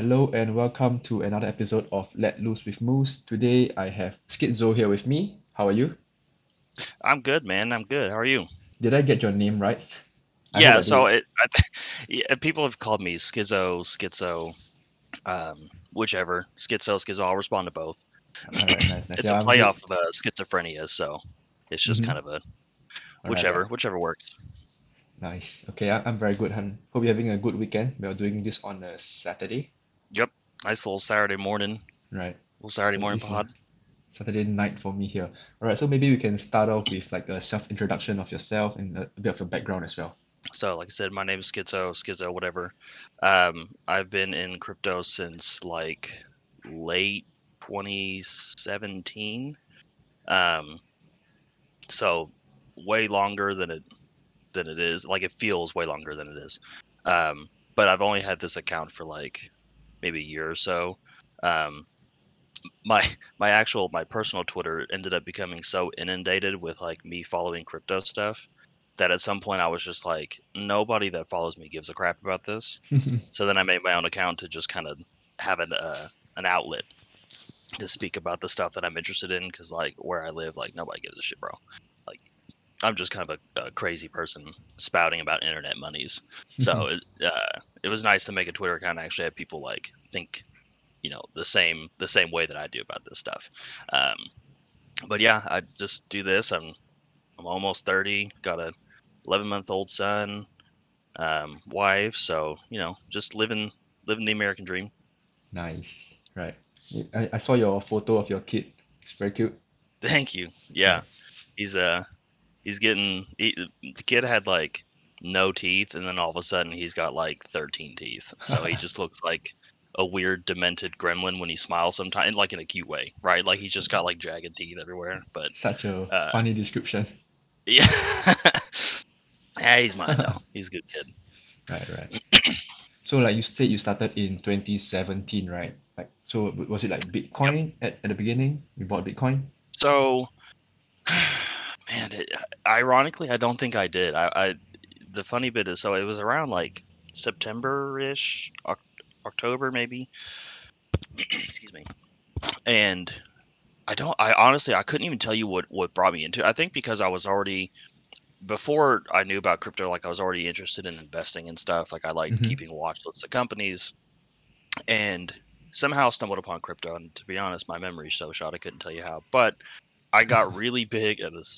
Hello and welcome to another episode of Let Loose with Moose. Today I have Schizo here with me. How are you? I'm good, man. I'm good. How are you? Did I get your name right? Yeah. So people have called me Schizo, whichever. Schizo. I'll respond to both. All right, nice. It's a playoff of schizophrenia, so it's just kind of a whichever works. Nice. Okay, I'm very good, hun. Hope you're having a good weekend. We are doing this on a Saturday. Yep. Nice little Saturday morning. Right. Little Saturday morning pod. Saturday night for me here. All right, so maybe we can start off with like a self-introduction of yourself and a bit of your background as well. So like I said, my name is Schizo, whatever. I've been in crypto since like late 2017. So way longer than it is. Like it feels way longer than it is. But I've only had this account for like maybe a year or so. My personal Twitter ended up becoming so inundated with like me following crypto stuff that at some point I was just like, nobody that follows me gives a crap about this. So then I made my own account to just kind of have an outlet to speak about the stuff that I'm interested in, because like where I live, like nobody gives a shit, bro. Like I'm just kind of a crazy person spouting about internet monies. So it was nice to make a Twitter account and actually have people like think, you know, the same way that I do about this stuff. But yeah, I just do this. I'm almost 30, got a 11-month-old son, wife. So, you know, just living the American dream. Nice. Right. I saw your photo of your kid. It's very cute. Thank you. Yeah. The kid had like no teeth, and then all of a sudden he's got like 13 teeth. So he just looks like a weird demented gremlin when he smiles sometimes, like in a cute way, right? Like he's just got like jagged teeth everywhere. But such a funny description. Yeah. Yeah, he's mine though. He's a good kid. Right. So like you said, you started in 2017, right? Like, so was it like Bitcoin? Yep. at the beginning? You bought Bitcoin? So man, ironically, I don't think I did. The funny bit is, so it was around like September-ish, October maybe. Excuse me. And I couldn't even tell you what brought me into it. I think because I was already, before I knew about crypto, like I was already interested in investing and stuff. Like I liked keeping watch lists of companies, and somehow stumbled upon crypto. And to be honest, my memory's so shot, I couldn't tell you how, but I got really big, and this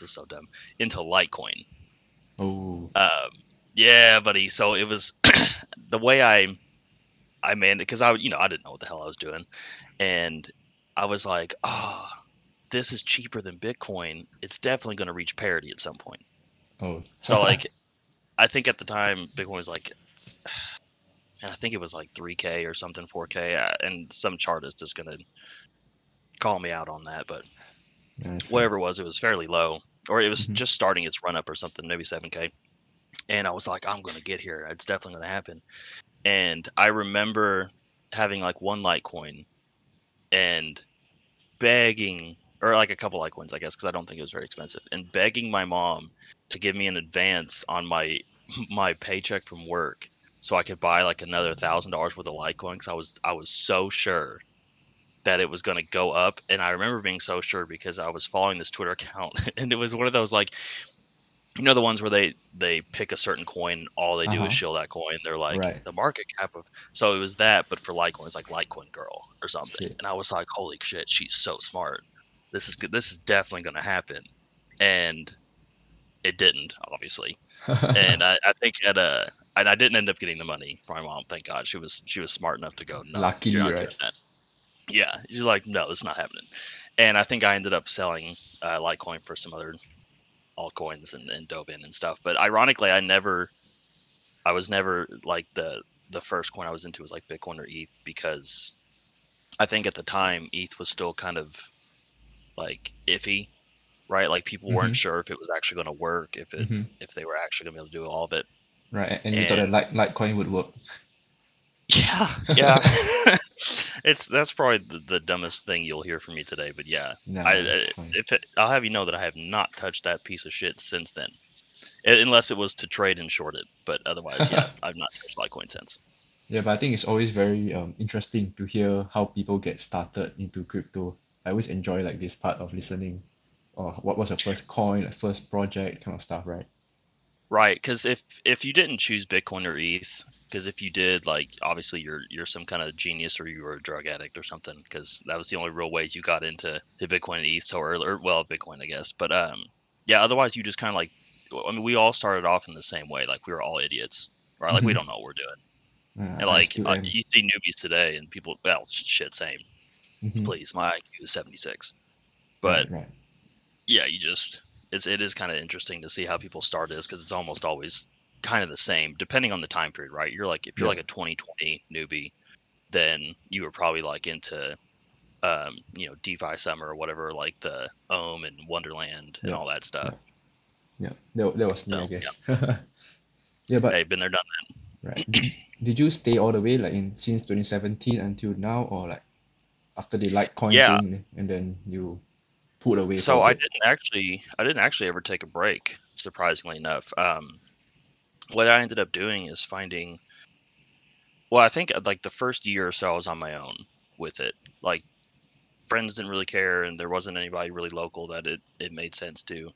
is so dumb, into Litecoin. Oh. Yeah, buddy. So it was the way I manned it, because I didn't know what the hell I was doing, and I was like, oh, this is cheaper than Bitcoin. It's definitely going to reach parity at some point. Oh. So like, I think at the time Bitcoin was like, I think it was like 3K or something, 4K, and some chartist is going to call me out on that, but. Nice. Whatever it was fairly low, or it was just starting its run up or something, maybe 7K. And I was like, I'm going to get here. It's definitely going to happen. And I remember having like one Litecoin and begging, or like a couple Litecoins, I guess, because I don't think it was very expensive, and begging my mom to give me an advance on my paycheck from work so I could buy like another $1,000 worth of Litecoin, because I was so sure that it was going to go up. And I remember being so sure because I was following this Twitter account, and it was one of those, like, you know, the ones where they pick a certain coin, all they do is shill that coin. They're like, right, the market cap of, so it was that, but for Litecoin, it's like Litecoin Girl or something. Shit. And I was like, holy shit, she's so smart. This is definitely going to happen. And it didn't, obviously. And I think and I didn't end up getting the money from my mom. Thank God. She was smart enough to go, no, lucky, you're not right? Doing that. Yeah, she's like, no, it's not happening. And I think I ended up selling Litecoin for some other altcoins and dove in and stuff. But ironically, I was never like the first coin I was into was like Bitcoin or ETH, because I think at the time ETH was still kind of like iffy, right? Like people weren't sure if it was actually going to work, if they were actually going to be able to do all of it. Right, and you thought that Litecoin would work. Yeah. That's probably the dumbest thing you'll hear from me today, but yeah, no, I'll have you know that I have not touched that piece of shit since then, unless it was to trade and short it. But otherwise, yeah, I've not touched Litecoin since. Yeah, but I think it's always very interesting to hear how people get started into crypto. I always enjoy like this part of listening. Or what was your first coin, like, first project, kind of stuff, right? Right, because if you didn't choose Bitcoin or ETH, because if you did, like, obviously you're some kind of genius or you were a drug addict or something, because that was the only real ways you got into Bitcoin and ETH so early, or, well, Bitcoin, I guess. But yeah, otherwise you just kind of like, I mean, we all started off in the same way, like we were all idiots, right? Like we don't know what we're doing. And like you see newbies today and people, well, shit, same. Please, my IQ is 76. But right. Yeah, you just, it is kind of interesting to see how people start this, because it's almost always kind of the same, depending on the time period, right? You're like, if you're like a 2020 newbie, then you were probably like into, you know, DeFi Summer or whatever, like the Ohm and Wonderland and all that stuff. Yeah, no, that was me, so, I guess. Yeah, yeah, but I've been there, done that. Right. Did you stay all the way like in since 2017 until now, or like after the Litecoin thing and then you pulled away? So I didn't actually ever take a break, surprisingly enough. What I ended up doing is finding, well, I think like the first year or so I was on my own with it. Like friends didn't really care and there wasn't anybody really local that it made sense to.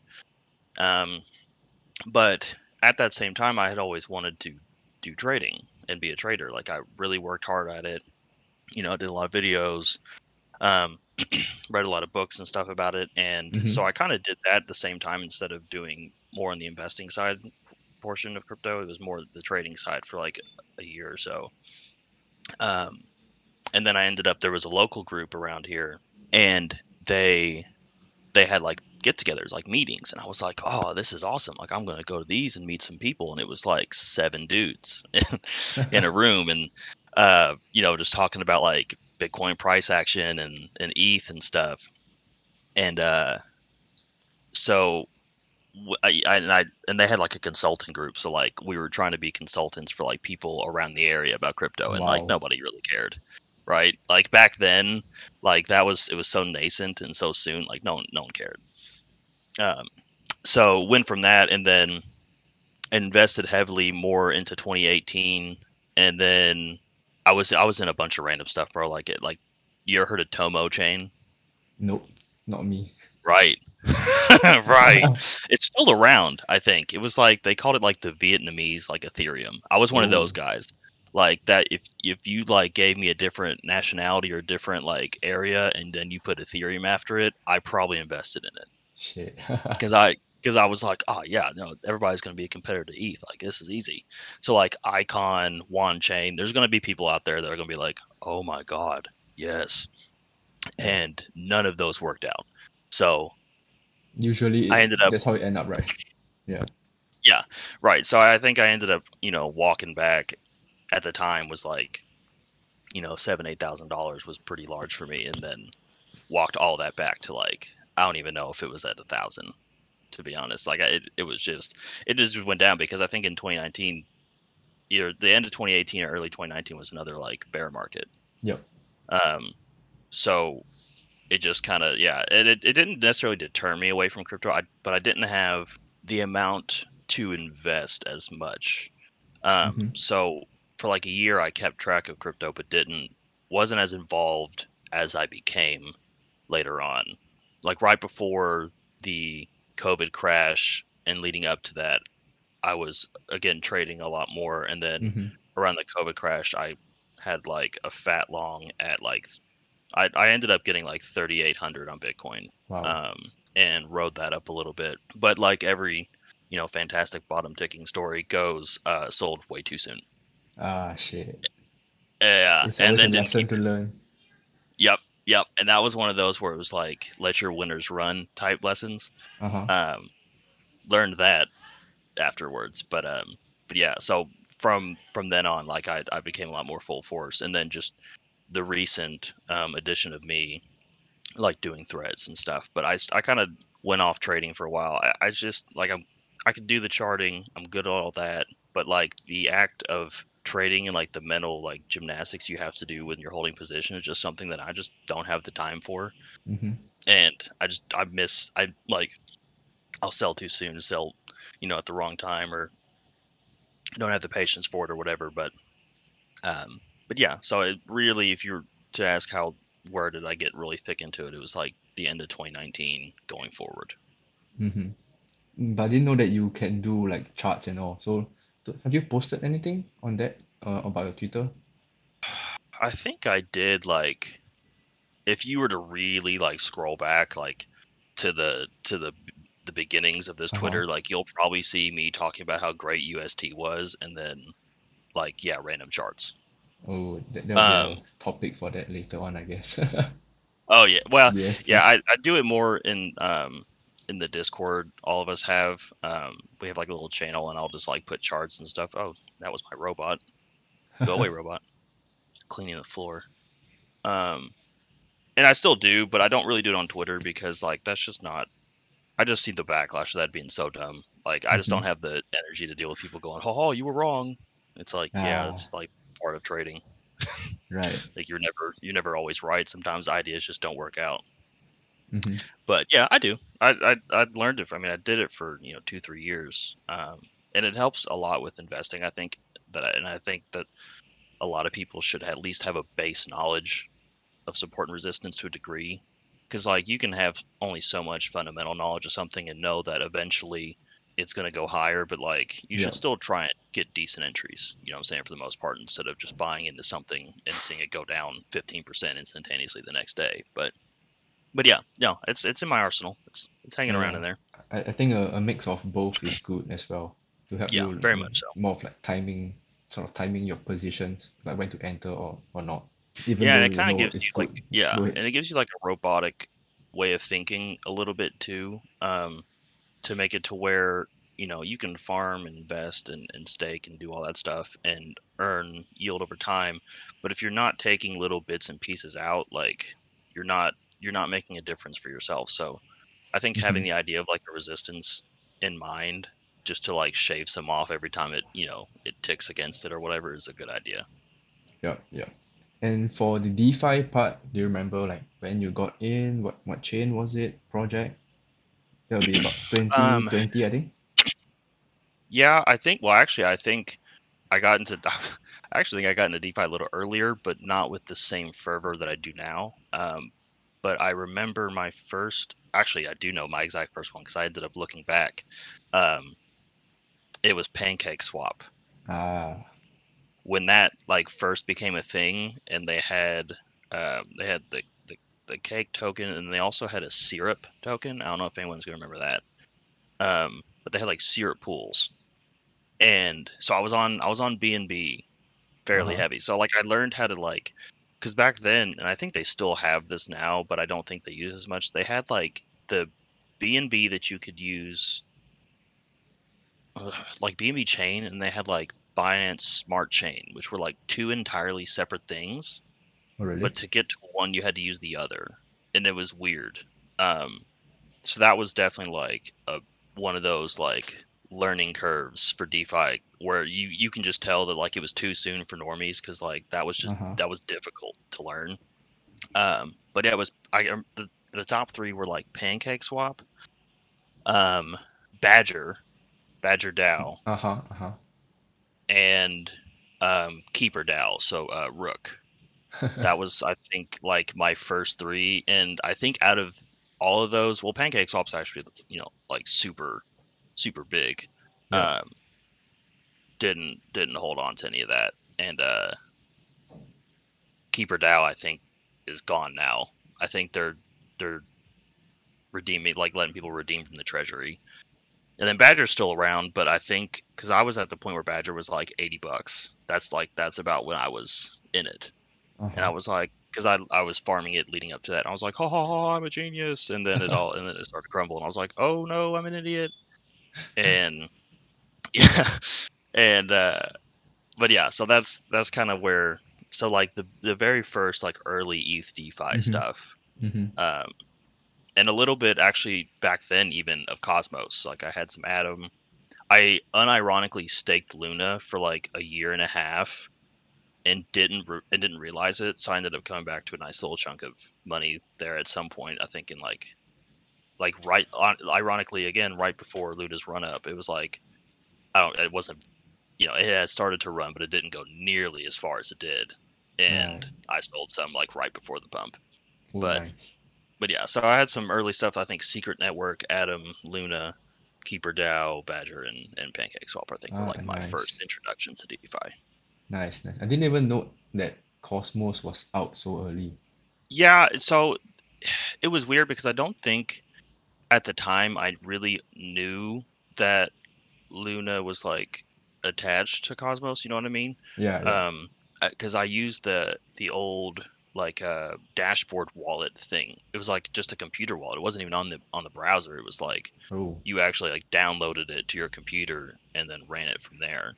But at that same time I had always wanted to do trading and be a trader. Like I really worked hard at it. You know, I did a lot of videos, read a lot of books and stuff about it. And so I kind of did that at the same time, instead of doing more on the investing side portion of crypto. It was more the trading side for like a year or so. And then I ended up, there was a local group around here and they had like get-togethers, like meetings, and I was like, oh, this is awesome, like I'm gonna go to these and meet some people. And it was like 7 dudes in a room, and you know, just talking about like Bitcoin price action and ETH and stuff. And so I they had like a consulting group, so like we were trying to be consultants for like people around the area about crypto. And like nobody really cared, right? Like back then, like it was so nascent and so soon, like no one cared. So went from that and then invested heavily more into 2018. And then I was in a bunch of random stuff, bro. Like you ever heard of Tomo Chain? Nope, not me. Right. Right. It's still around, I think. It was like, they called it like the Vietnamese, like Ethereum. I was one of those guys. Like that, if you like gave me a different nationality or a different like area and then you put Ethereum after it, I probably invested in it. Shit. Because I was like, oh yeah, no, everybody's going to be a competitor to ETH. Like this is easy. So like Icon, Wan Chain, there's going to be people out there that are going to be like, oh my God, yes. And none of those worked out. So usually that's how you end up, right? Yeah. Yeah. Right. So I think I ended up, you know, walking back at the time was like, you know, $7,000-8,000 was pretty large for me. And then walked all that back to like, I don't even know if it was at 1,000, to be honest. Like it just went down, because I think in 2019, either the end of 2018 or early 2019 was another like bear market. Yep. So it just kind of, yeah, it didn't necessarily deter me away from crypto, but I didn't have the amount to invest as much. So for like a year, I kept track of crypto, but wasn't as involved as I became later on. Like right before the COVID crash and leading up to that, I was again trading a lot more. And then around the COVID crash, I had like a fat long at like, I ended up getting like 3,800 on Bitcoin. Wow. And rode that up a little bit. But like every, you know, fantastic bottom ticking story goes, sold way too soon. Ah, shit. Yeah. It's always a lesson to learn. Yep. Yep, and that was one of those where it was like, let your winners run type lessons. Learned that afterwards, but yeah, so from then on, like I became a lot more full force. And then just the recent addition of me, like doing threads and stuff. But I kind of went off trading for a while. I just, like, I could do the charting. I'm good at all that. But like the act of trading and like the mental like gymnastics you have to do when you're holding position is just something that I just don't have the time for. And I'll sell too soon, sell, you know, at the wrong time, or don't have the patience for it or whatever. But But yeah, so it really, if you were to ask how, where did I get really thick into it, it was like the end of 2019 going forward. Mm-hmm. But I didn't know that you can do like charts and all. So have you posted anything on that about your Twitter? I think I did. Like, if you were to really like scroll back, like to the beginnings of this Twitter, like you'll probably see me talking about how great UST was, and then like random charts. Oh, that'll be a topic for that later on, I guess. Oh yeah, well UST. Yeah, I do it more in the Discord. All of us have we have like a little channel, and I'll just like put charts and stuff. Oh, that was my robot. Go away, robot. Cleaning the floor. And I still do, but I don't really do it on Twitter because like that's just not, I just see the backlash of that being so dumb. Like I just don't have the energy to deal with people going, oh, you were wrong. It's like, yeah, it's like part of trading. Right. Like you're never always right. Sometimes ideas just don't work out. Mm-hmm. But yeah, I do. I learned it. I mean, I did it for 2-3 years. And it helps a lot with investing, I think. And I think that a lot of people should at least have a base knowledge of support and resistance to a degree, because like you can have only so much fundamental knowledge of something and know that eventually it's going to go higher, but like you should still try and get decent entries, you know what I'm saying, for the most part, instead of just buying into something and seeing it go down 15% instantaneously the next day. But yeah, no, it's in my arsenal. It's hanging around in there. I think a mix of both is good as well to help you very much so. More of like timing your positions, like when to enter or not. Even yeah, and it kind of gives you like, and it gives you like a robotic way of thinking a little bit too, to make it to where, you can farm and invest and stake and do all that stuff and earn yield over time. But if you're not taking little bits and pieces out, like you're not making a difference for yourself. So I think having the idea of like a resistance in mind, just to like shave some off every time it, it ticks against it or whatever, is a good idea. Yeah. Yeah. And for the DeFi part, do you remember like when you got in, what chain was it, project? That would be about 2020, I think. Yeah, I got into DeFi a little earlier, but not with the same fervor that I do now. But I remember I do know my exact first one because I ended up looking back. It was PancakeSwap. When that like first became a thing, and they had the cake token, and they also had a syrup token. I don't know if anyone's gonna remember that, but they had like syrup pools, and so I was on BNB fairly heavy. So like I learned how to like, because back then, and I think they still have this now, but I don't think they use as much. They had like the BNB that you could use, like BNB chain, and they had like Binance Smart Chain, which were like two entirely separate things. Oh, really? But to get to one, you had to use the other, and it was weird. So that was definitely like one of those like learning curves for DeFi, where you can just tell that like it was too soon for normies, because like that was just that was difficult to learn. But yeah, the top three were like PancakeSwap, BadgerDAO. And KeeperDAO, so Rook. That was, I think, like my first three, and I think out of all of those, well, PancakeSwap's actually, like super, super big. Yeah. Didn't hold on to any of that, and KeeperDAO, I think, is gone now. I think they're redeeming, like letting people redeem from the treasury. And then Badger's still around, but I think, because I was at the point where Badger was like $80. That's about when I was in it. And I was like, because I was farming it leading up to that. And I was like, I'm a genius. And then it started to crumble. And I was like, oh no, I'm an idiot. And yeah. And, but yeah, so that's kind of where, so like the very first like early ETH DeFi stuff, and a little bit actually back then even of Cosmos. Like I had some Atom. I unironically staked Luna for like a year and a half, and didn't realize it. So I ended up coming back to a nice little chunk of money there at some point. I think in like right on, ironically again right before Luna's run up. It was like it wasn't you know, it had started to run, but it didn't go nearly as far as it did. And I sold some like right before the pump. But yeah, so I had some early stuff. I think Secret Network, Atom, Luna, KeeperDAO, Badger, and PancakeSwap, I think, were like my first introductions to DeFi. Nice. I didn't even know that Cosmos was out so early. Yeah, so it was weird because I don't think at the time I really knew that Luna was like attached to Cosmos. You know what I mean? Yeah. Because I used the old like dashboard wallet thing. It was like just a computer wallet. It wasn't even on the browser. It was like you actually like downloaded it to your computer and then ran it from there.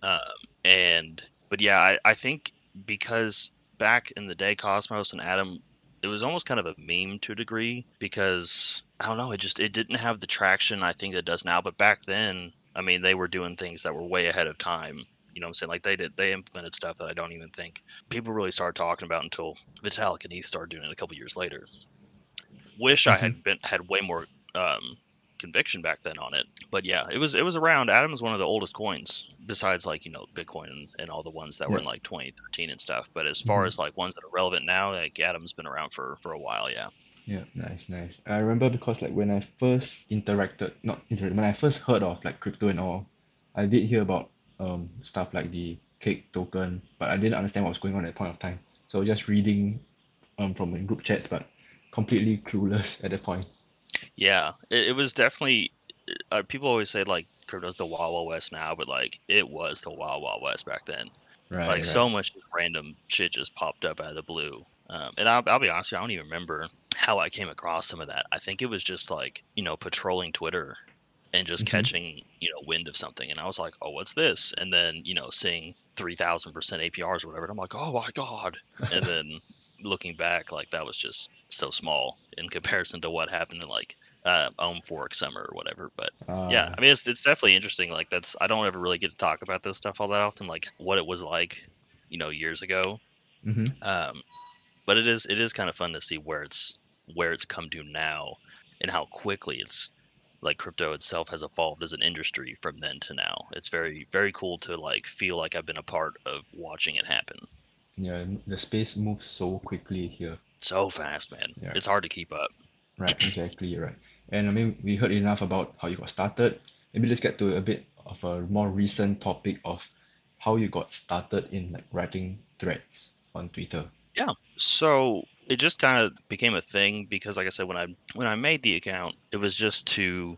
But yeah, I think because back in the day, Cosmos and Atom, it was almost kind of a meme to a degree because I don't know, it didn't have the traction I think it does now. But back then, I mean, they were doing things that were way ahead of time. You know what I'm saying? Like they implemented stuff that I don't even think people really started talking about until Vitalik and ETH started doing it a couple years later. Wish I had way more conviction back then on it. But yeah, it was around. Atom is one of the oldest coins besides like, you know, Bitcoin and all the ones that were in like 2013 and stuff. But as far as like ones that are relevant now, like Atom's been around for a while. Yeah, nice. I remember because like when I first when I first heard of like crypto and all, I did hear about stuff like the Cake token, but I didn't understand what was going on at that point of time. So just reading from group chats, but completely clueless at that point. Yeah, it was definitely. People always say like crypto's the Wild Wild West now, but like it was the Wild Wild West back then. Right. Like so much random shit just popped up out of the blue. And I'll be honest with you, I don't even remember how I came across some of that. I think it was just like, you know, patrolling Twitter and just catching, you know, wind of something. And I was like, oh, what's this? And then, you know, seeing 3,000% APRs or whatever. And I'm like, oh, my God. And then looking back, like, that was just so small in comparison to what happened in, like, Ohm Fork Summer or whatever. But, yeah, I mean, it's definitely interesting. Like, I don't ever really get to talk about this stuff all that often, like, what it was like, you know, years ago. But it is kind of fun to see where it's come to now and how quickly it's, like crypto itself has evolved as an industry from then to now. It's very, very cool to like feel like I've been a part of watching it happen. Yeah, the space moves so quickly here. So fast, man. Yeah. It's hard to keep up. Right, exactly, right. And I mean, we heard enough about how you got started. Maybe let's get to a bit of a more recent topic of how you got started in like writing threads on Twitter. Yeah, so it just kind of became a thing because, like I said, when I made the account, it was just to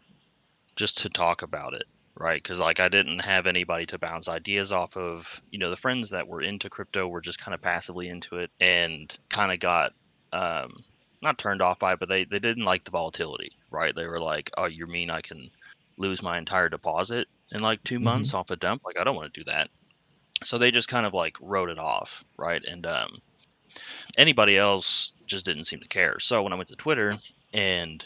talk about it, right? Because like I didn't have anybody to bounce ideas off of. You know, the friends that were into crypto were just kind of passively into it and kind of got not turned off by it, but they didn't like the volatility, right? They were like, "Oh, you mean I can lose my entire deposit in like 2 months off a dump? Like I don't want to do that." So they just kind of like wrote it off, right? And anybody else just didn't seem to care. So when I went to Twitter and,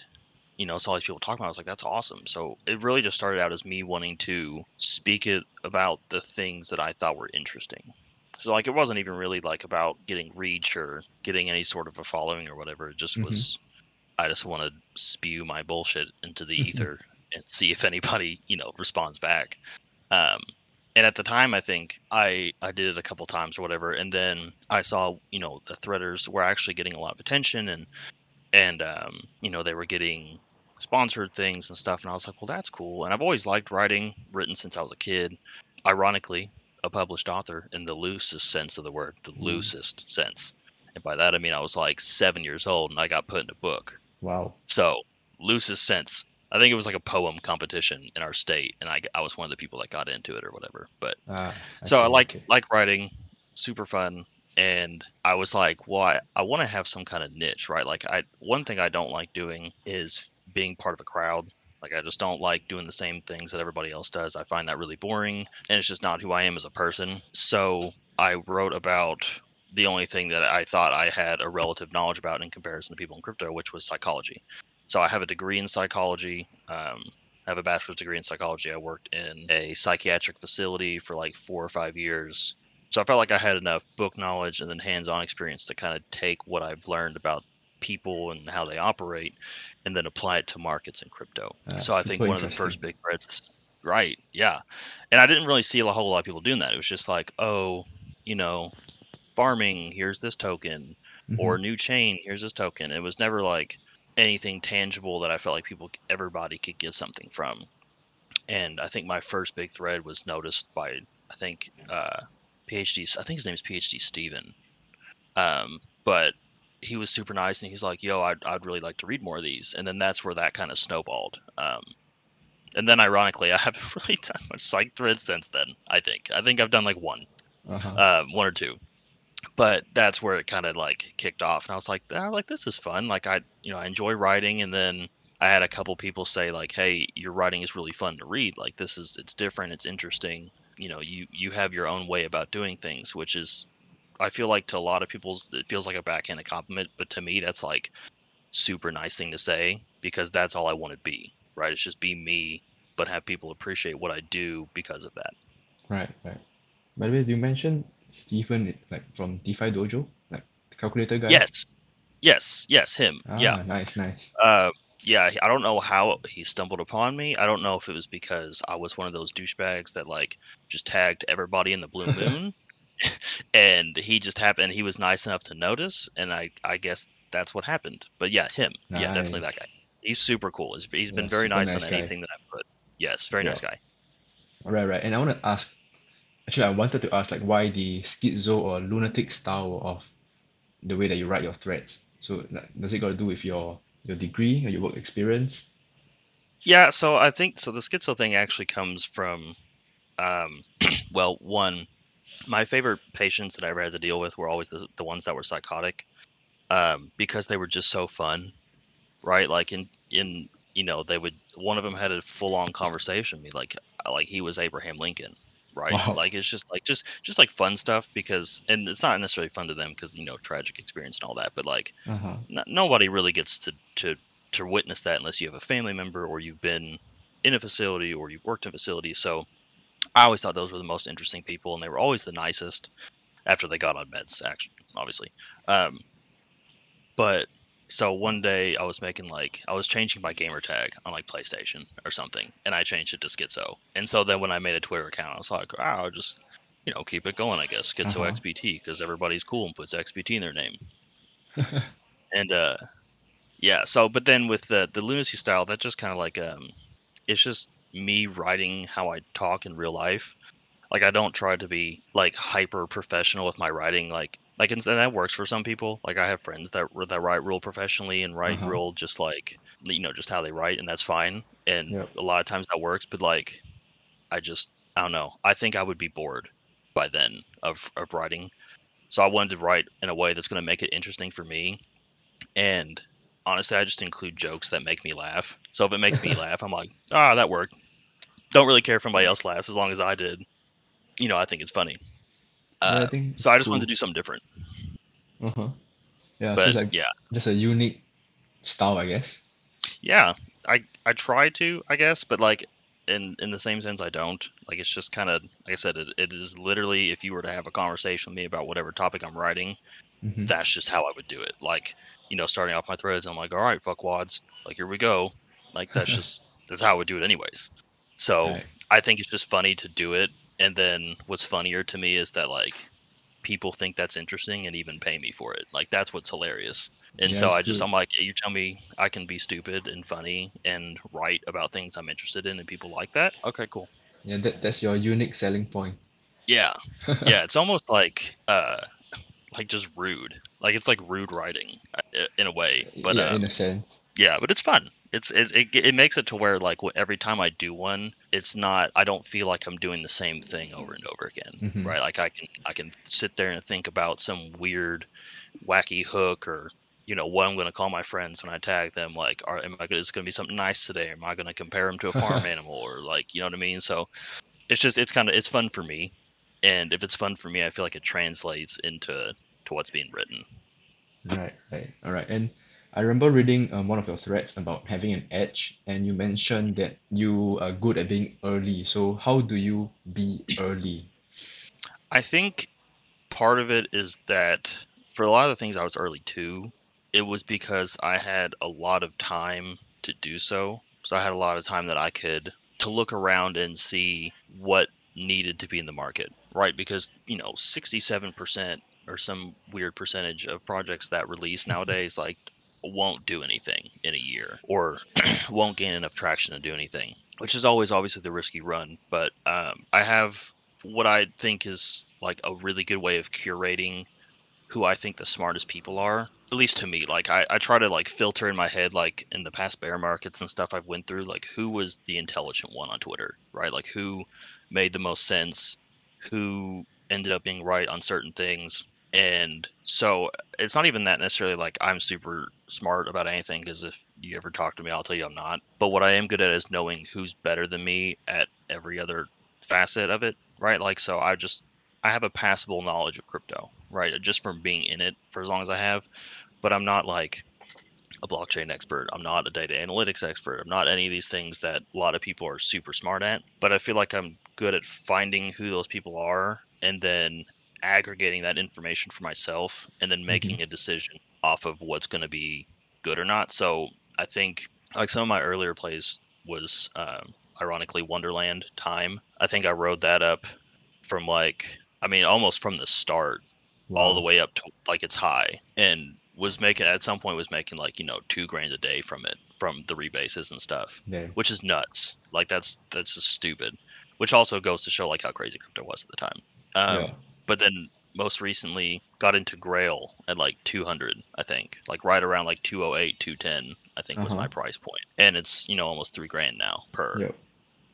you know, saw these people talking about it, I was like, that's awesome. So it really just started out as me wanting to speak about the things that I thought were interesting. So like, it wasn't even really like about getting reach or getting any sort of a following or whatever. It just was, I just want to spew my bullshit into the ether and see if anybody, you know, responds back. And at the time, I think I did it a couple times or whatever, and then I saw, you know, the threaders were actually getting a lot of attention, and you know, they were getting sponsored things and stuff, and I was like, well, that's cool. And I've always liked written since I was a kid. Ironically, a published author in the loosest sense of the word, the loosest sense. And by that I mean I was like 7 years old and I got put in a book. Wow. So loosest sense. I think it was like a poem competition in our state, and I was one of the people that got into it or whatever. But so I like writing, super fun, and I was like, well, I want to have some kind of niche, right? Like one thing I don't like doing is being part of a crowd. Like I just don't like doing the same things that everybody else does. I find that really boring, and it's just not who I am as a person. So I wrote about the only thing that I thought I had a relative knowledge about in comparison to people in crypto, which was psychology. So I have a degree in psychology. I have a bachelor's degree in psychology. I worked in a psychiatric facility for like 4 or 5 years. So I felt like I had enough book knowledge and then hands-on experience to kind of take what I've learned about people and how they operate and then apply it to markets and crypto. So I think one of the first big threads Right. Yeah. And I didn't really see a whole lot of people doing that. It was just like, oh, you know, farming, here's this token, or new chain, here's this token. It was never like anything tangible that I felt like people, everybody could get something from. And I think my first big thread was noticed by, I think, I think his name is PhD Stephen. But he was super nice, and he's like, yo, I'd really like to read more of these. And then that's where that kind of snowballed. And then ironically, I haven't really done much psych thread since then, I think. I think I've done like one or two. But that's where it kind of like kicked off. And I was like, this is fun. Like I enjoy writing. And then I had a couple people say like, hey, your writing is really fun to read. Like it's different. It's interesting. You know, you have your own way about doing things, which is, I feel like to a lot of people, it feels like a backhanded compliment. But to me, that's like super nice thing to say, because that's all I want to be. Right. It's just be me, but have people appreciate what I do because of that. Right. Right. By the way, you mentioned Stephen, like from DeFi Dojo, like the calculator guy. Yes, him. Ah, yeah. Nice. Yeah, I don't know how he stumbled upon me. I don't know if it was because I was one of those douchebags that like just tagged everybody in the blue moon, and he just happened. He was nice enough to notice, and I guess that's what happened. But yeah, him. Nice. Yeah, definitely that guy. He's super cool. He's been very nice on anything that I've put. Yes, very nice guy. Right. And I want to ask. Actually, I wanted to ask, like, why the schizo or lunatic style of the way that you write your threads? So, like, does it got to do with your degree or your work experience? Yeah, so I think so. The schizo thing actually comes from, well, one, my favorite patients that I ever had to deal with were always the ones that were psychotic, because they were just so fun, right? Like in you know, one of them had a full on conversation with me, like he was Abraham Lincoln. Right. Wow. Like it's just like just like fun stuff, because and it's not necessarily fun to them because, you know, tragic experience and all that. But like nobody really gets to witness that unless you have a family member or you've been in a facility or you've worked in a facility. So I always thought those were the most interesting people, and they were always the nicest after they got on meds, actually, obviously. But so one day I was changing my gamer tag on like PlayStation or something, and I changed it to Schizo. And so then when I made a Twitter account, I was like, oh, I'll just, you know, keep it going, I guess. Schizo XBT, because everybody's cool and puts XBT in their name. And yeah, so but then with the lunacy style, that just kind of like it's just me writing how I talk in real life. Like I don't try to be like hyper professional with my writing, like and that works for some people. Like I have friends that write real professionally and write real just like, you know, just how they write, and that's fine. And a lot of times that works, but like I don't know. I think I would be bored by then of writing. So I wanted to write in a way that's going to make it interesting for me. And honestly, I just include jokes that make me laugh. So if it makes me laugh, I'm like, ah, that worked. Don't really care if anybody else laughs as long as I did. You know, I think it's funny. So I just wanted to do something different. Yeah, but, so it's like just a unique style, I guess. Yeah, I try to, I guess, but like in the same sense, I don't. Like it's just kind of, like I said, it is literally if you were to have a conversation with me about whatever topic I'm writing, that's just how I would do it. Like, you know, starting off my threads, I'm like, all right, fuck wads, like here we go. Like that's how I would do it anyways. So I think it's just funny to do it. And then what's funnier to me is that like people think that's interesting and even pay me for it. Like that's what's hilarious. And so I'm like, hey, you tell me I can be stupid and funny and write about things I'm interested in, and people like that. Okay, cool. Yeah, that's your unique selling point. Yeah, yeah. It's almost like just rude. Like it's like rude writing in a way. But yeah, in a sense. Yeah, but it's fun. It makes it to where like every time I do one, it's not, I don't feel like I'm doing the same thing over and over again, right? Like I can sit there and think about some weird, wacky hook, or you know what I'm going to call my friends when I tag them. Like, is it going to be something nice today? Am I going to compare them to a farm animal, or like, you know what I mean? So it's just it's fun for me, and if it's fun for me, I feel like it translates into what's being written. Right. All right, and I remember reading one of your threads about having an edge, and you mentioned that you are good at being early. So how do you be early? I think part of it is that for a lot of the things I was early to, it was because I had a lot of time to do so. So I had a lot of time that I could to look around and see what needed to be in the market, right? Because, you know, 67% or some weird percentage of projects that release nowadays, like, won't do anything in a year or won't gain enough traction to do anything, which is always obviously the risky run. But I have what I think is like a really good way of curating who I think the smartest people are, at least to me. Like I try to like filter in my head, like in the past bear markets and stuff I've went through, like who was the intelligent one on Twitter, right? Like who made the most sense, who ended up being right on certain things. And so it's not even that necessarily like I'm super smart about anything, because if you ever talk to me, I'll tell you I'm not. But what I am good at is knowing who's better than me at every other facet of it, right? Like, so I have a passable knowledge of crypto, right? Just from being in it for as long as I have. But I'm not like a blockchain expert. I'm not a data analytics expert. I'm not any of these things that a lot of people are super smart at. But I feel like I'm good at finding who those people are and then aggregating that information for myself and then making a decision off of what's going to be good or not. So I think like some of my earlier plays was ironically Wonderland, Time. I think I rode that up from like, I mean, almost from the start all the way up to like its high, and was making at some point was making like, you know, $2 grand a day from it, from the rebases and stuff, which is nuts. Like that's just stupid, which also goes to show like how crazy crypto was at the time. But then most recently got into Grail at like 200, I think, like right around like 208, 210, I think was my price point. And it's, you know, almost $3 grand now per.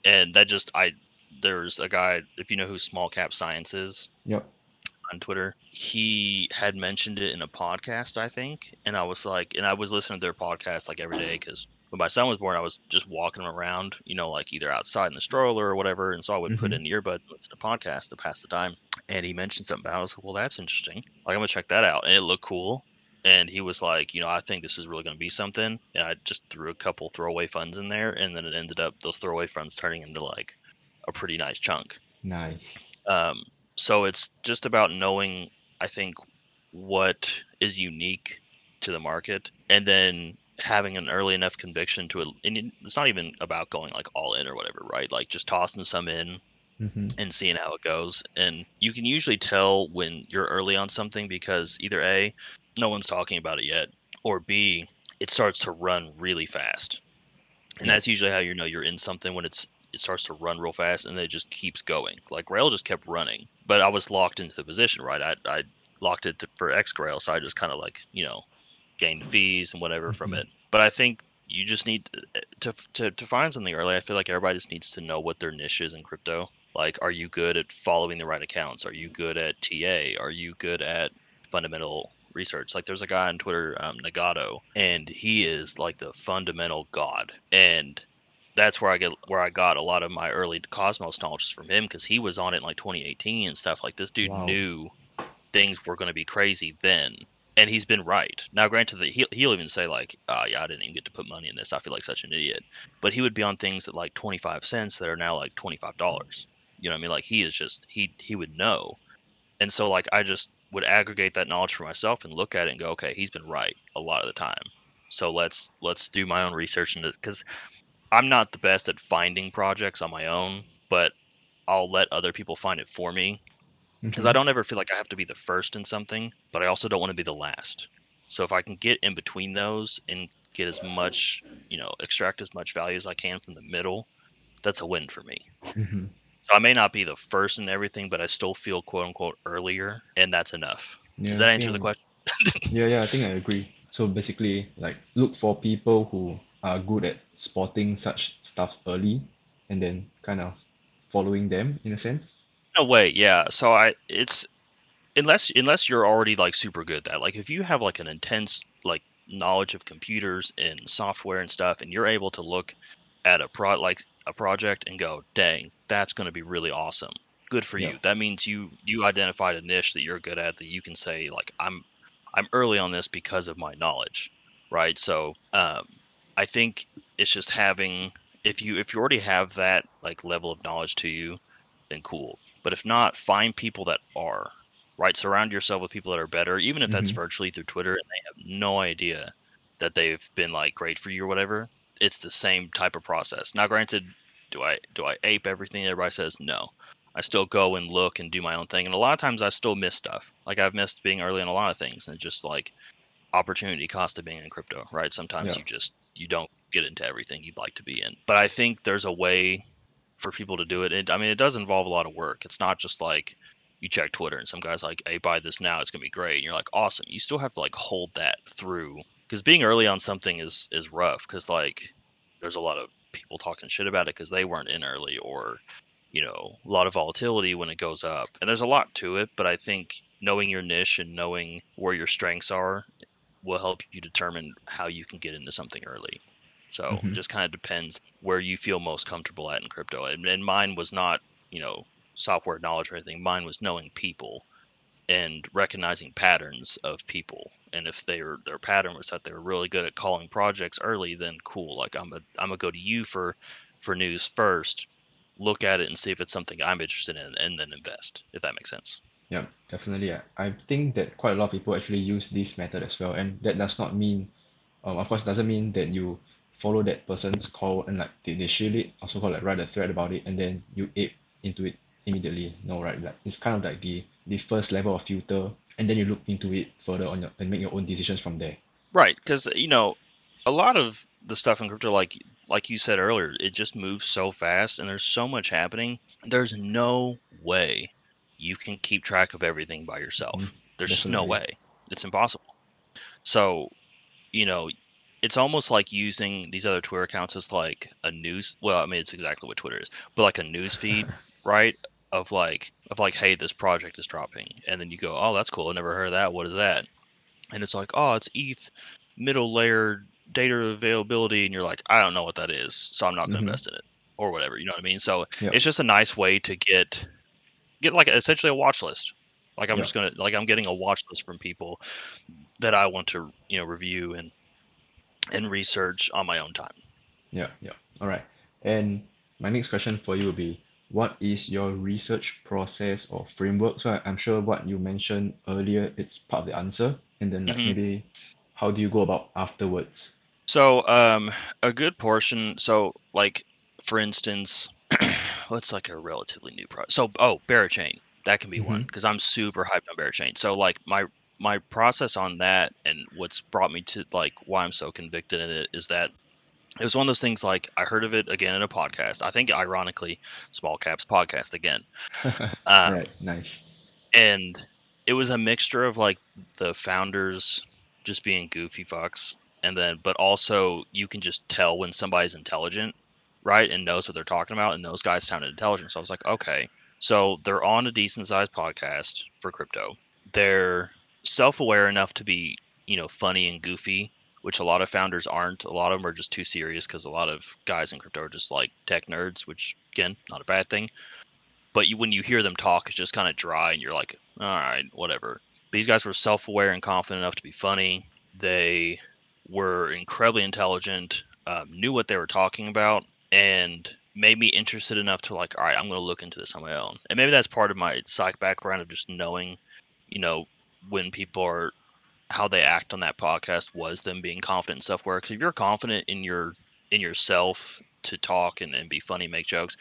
And that just, there's a guy, if you know who Small Cap Science is on Twitter, he had mentioned it in a podcast, I think. And I was like, and I was listening to their podcast like every day, because when my son was born, I was just walking him around, you know, like either outside in the stroller or whatever. And so I would put in earbuds and listen to podcasts to pass the time. And he mentioned something about it. I was like, well, that's interesting. Like, I'm going to check that out. And it looked cool. And he was like, you know, I think this is really going to be something. And I just threw a couple throwaway funds in there. And then it ended up those throwaway funds turning into like a pretty nice chunk. So it's just about knowing, I think, what is unique to the market. And then having an early enough conviction to, and it's not even about going like all in or whatever, right? Like just tossing some in and seeing how it goes. And you can usually tell when you're early on something because either A, no one's talking about it yet, or B, it starts to run really fast. And that's usually how you know you're in something, when it starts to run real fast and then it just keeps going. Like Grail just kept running, but I was locked into the position, right? I locked it for X Grail, so I just kind of like, you know, gained fees and whatever from it. But I think you just need to find something early. I feel like everybody just needs to know what their niche is in crypto. Like, are you good at following the right accounts? Are you good at TA? Are you good at fundamental research? Like, there's a guy on Twitter, Nagato, and he is like the fundamental god. And that's where I got a lot of my early Cosmos knowledge from him, because he was on it in like 2018 and stuff. Like, this dude knew things were going to be crazy then. And he's been right. Now, granted, that he'll even say like, oh, yeah, I didn't even get to put money in this. I feel like such an idiot. But he would be on things at like 25 cents that are now like $25. You know what I mean? Like, he is just, he would know. And so like, I just would aggregate that knowledge for myself and look at it and go, okay, he's been right a lot of the time. So let's do my own research into it, because I'm not the best at finding projects on my own, but I'll let other people find it for me. Because I don't ever feel like I have to be the first in something, but I also don't want to be the last. So if I can get in between those and get as much, you know, extract as much value as I can from the middle, that's a win for me. So I may not be the first in everything, but I still feel quote unquote earlier, and that's enough. Does that answer the question? Yeah, I think I agree. So basically, like, look for people who are good at spotting such stuff early, and then kind of following them in a sense. In a way, so it's unless you're already like super good at that. Like, if you have like an intense like knowledge of computers and software and stuff, and you're able to look at a project and go, dang, that's going to be really awesome. Good for you. That means you identified a niche that you're good at, that you can say like, I'm early on this because of my knowledge, right? So I think it's just having, if you already have that like level of knowledge to you, then cool. But if not, find people that are, right? Surround yourself with people that are better, even if that's virtually through Twitter and they have no idea that they've been like great for you or whatever. It's the same type of process. Now, granted, Do I ape everything everybody says? No. I still go and look and do my own thing. And a lot of times I still miss stuff. Like I've missed being early in a lot of things, and it's just like opportunity cost of being in crypto, right? Sometimes you don't get into everything you'd like to be in. But I think there's a way for people to do it. I mean, it does involve a lot of work. It's not just like you check Twitter and some guy's like, hey, buy this now, it's going to be great. And you're like, awesome. You still have to like hold that through, because being early on something is rough, because like there's a lot of people talking shit about it because they weren't in early, or, you know, a lot of volatility when it goes up. And there's a lot to it, but I think knowing your niche and knowing where your strengths are will help you determine how you can get into something early. So it just kind of depends where you feel most comfortable at in crypto. And mine was not, you know, software knowledge or anything. Mine was knowing people and recognizing patterns of people. And if their pattern was that they were really good at calling projects early, then cool. Like I'm gonna go to you for news first, look at it and see if it's something I'm interested in, and then invest, if that makes sense. Yeah, definitely. I think that quite a lot of people actually use this method as well. And that does not mean, of course, it doesn't mean that you follow that person's call and like they shield it, also called like write a thread about it, and then you ape into it immediately. No, right? Like it's kind of like the first level of filter, and then you look into it further on and make your own decisions from there. Right, because, you know, a lot of the stuff in crypto, like you said earlier, it just moves so fast and there's so much happening. There's no way you can keep track of everything by yourself. There's just no way. It's impossible. So, you know, it's almost like using these other Twitter accounts as like a news. Well, I mean, it's exactly what Twitter is, but like a news feed, right? Of like, hey, this project is dropping. And then you go, oh, that's cool. I never heard of that. What is that? And it's like, oh, it's ETH middle layer data availability. And you're like, I don't know what that is, so I'm not going to invest in it or whatever. You know what I mean? So it's just a nice way to get like essentially a watch list. Like I'm just going to, like I'm getting a watch list from people that I want to, you know, review and research on my own time. Yeah. All right. And my next question for you will be, what is your research process or framework? So I'm sure what you mentioned earlier, it's part of the answer. And then like maybe how do you go about afterwards? So a good portion. So like, for instance, what's like a relatively new product? So, Berachain, that can be one, because I'm super hyped on Berachain. So like my process on that, and what's brought me to like why I'm so convicted in it, is that it was one of those things like I heard of it again in a podcast. I think ironically, Small Cap's podcast again. Right, nice. And it was a mixture of like the founders just being goofy fucks, and then but also you can just tell when somebody's intelligent, right, and knows what they're talking about, and those guys sounded intelligent. So I was like, okay, so they're on a decent sized podcast for crypto. They're self-aware enough to be, you know, funny and goofy, which a lot of founders aren't. A lot of them are just too serious, because a lot of guys in crypto are just like tech nerds, which again, not a bad thing. But when you hear them talk, it's just kind of dry, and you're like, all right, whatever. These guys were self-aware and confident enough to be funny. They were incredibly intelligent, knew what they were talking about, and made me interested enough to like, all right, I'm going to look into this on my own. And maybe that's part of my psych background of just knowing, you know, when people are, how they act on that podcast was them being confident in self-aware. Because if you're confident in yourself to talk and be funny, make jokes,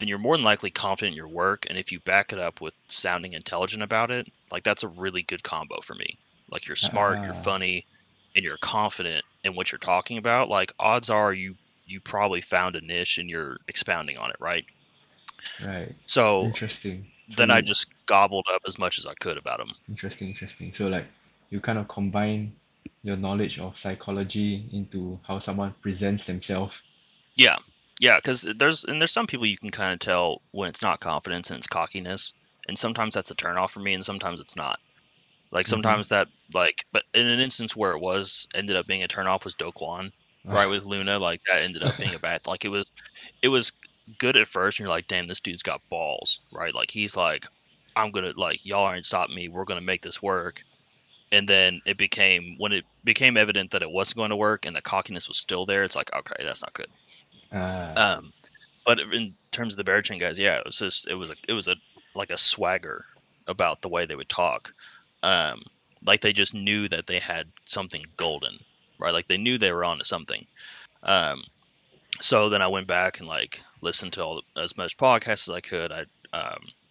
then you're more than likely confident in your work. And if you back it up with sounding intelligent about it, like that's a really good combo for me. Like you're smart, you're funny, and you're confident in what you're talking about. Like odds are you probably found a niche and you're expounding on it, right? Right. So interesting. Then I just gobbled up as much as I could about them. Interesting. So like you kind of combine your knowledge of psychology into how someone presents themselves. Yeah, because there's some people you can kind of tell when it's not confidence and it's cockiness, and sometimes that's a turnoff for me, and sometimes it's not. Like sometimes that like, but in an instance where it was ended up being a turnoff was Do Kwon, right, with Luna. Like that ended up being a bad. Like it was good at first, and you're like, damn, this dude's got balls, right? Like he's like, I'm gonna like y'all aren't stopping me. We're gonna make this work. And then when it became evident that it wasn't going to work and the cockiness was still there, it's like, okay, that's not good. But in terms of the Berachain guys, yeah, it was like a swagger about the way they would talk. Like they just knew that they had something golden, right? Like they knew they were onto something. So then I went back and like listened to all as much podcasts as I could. I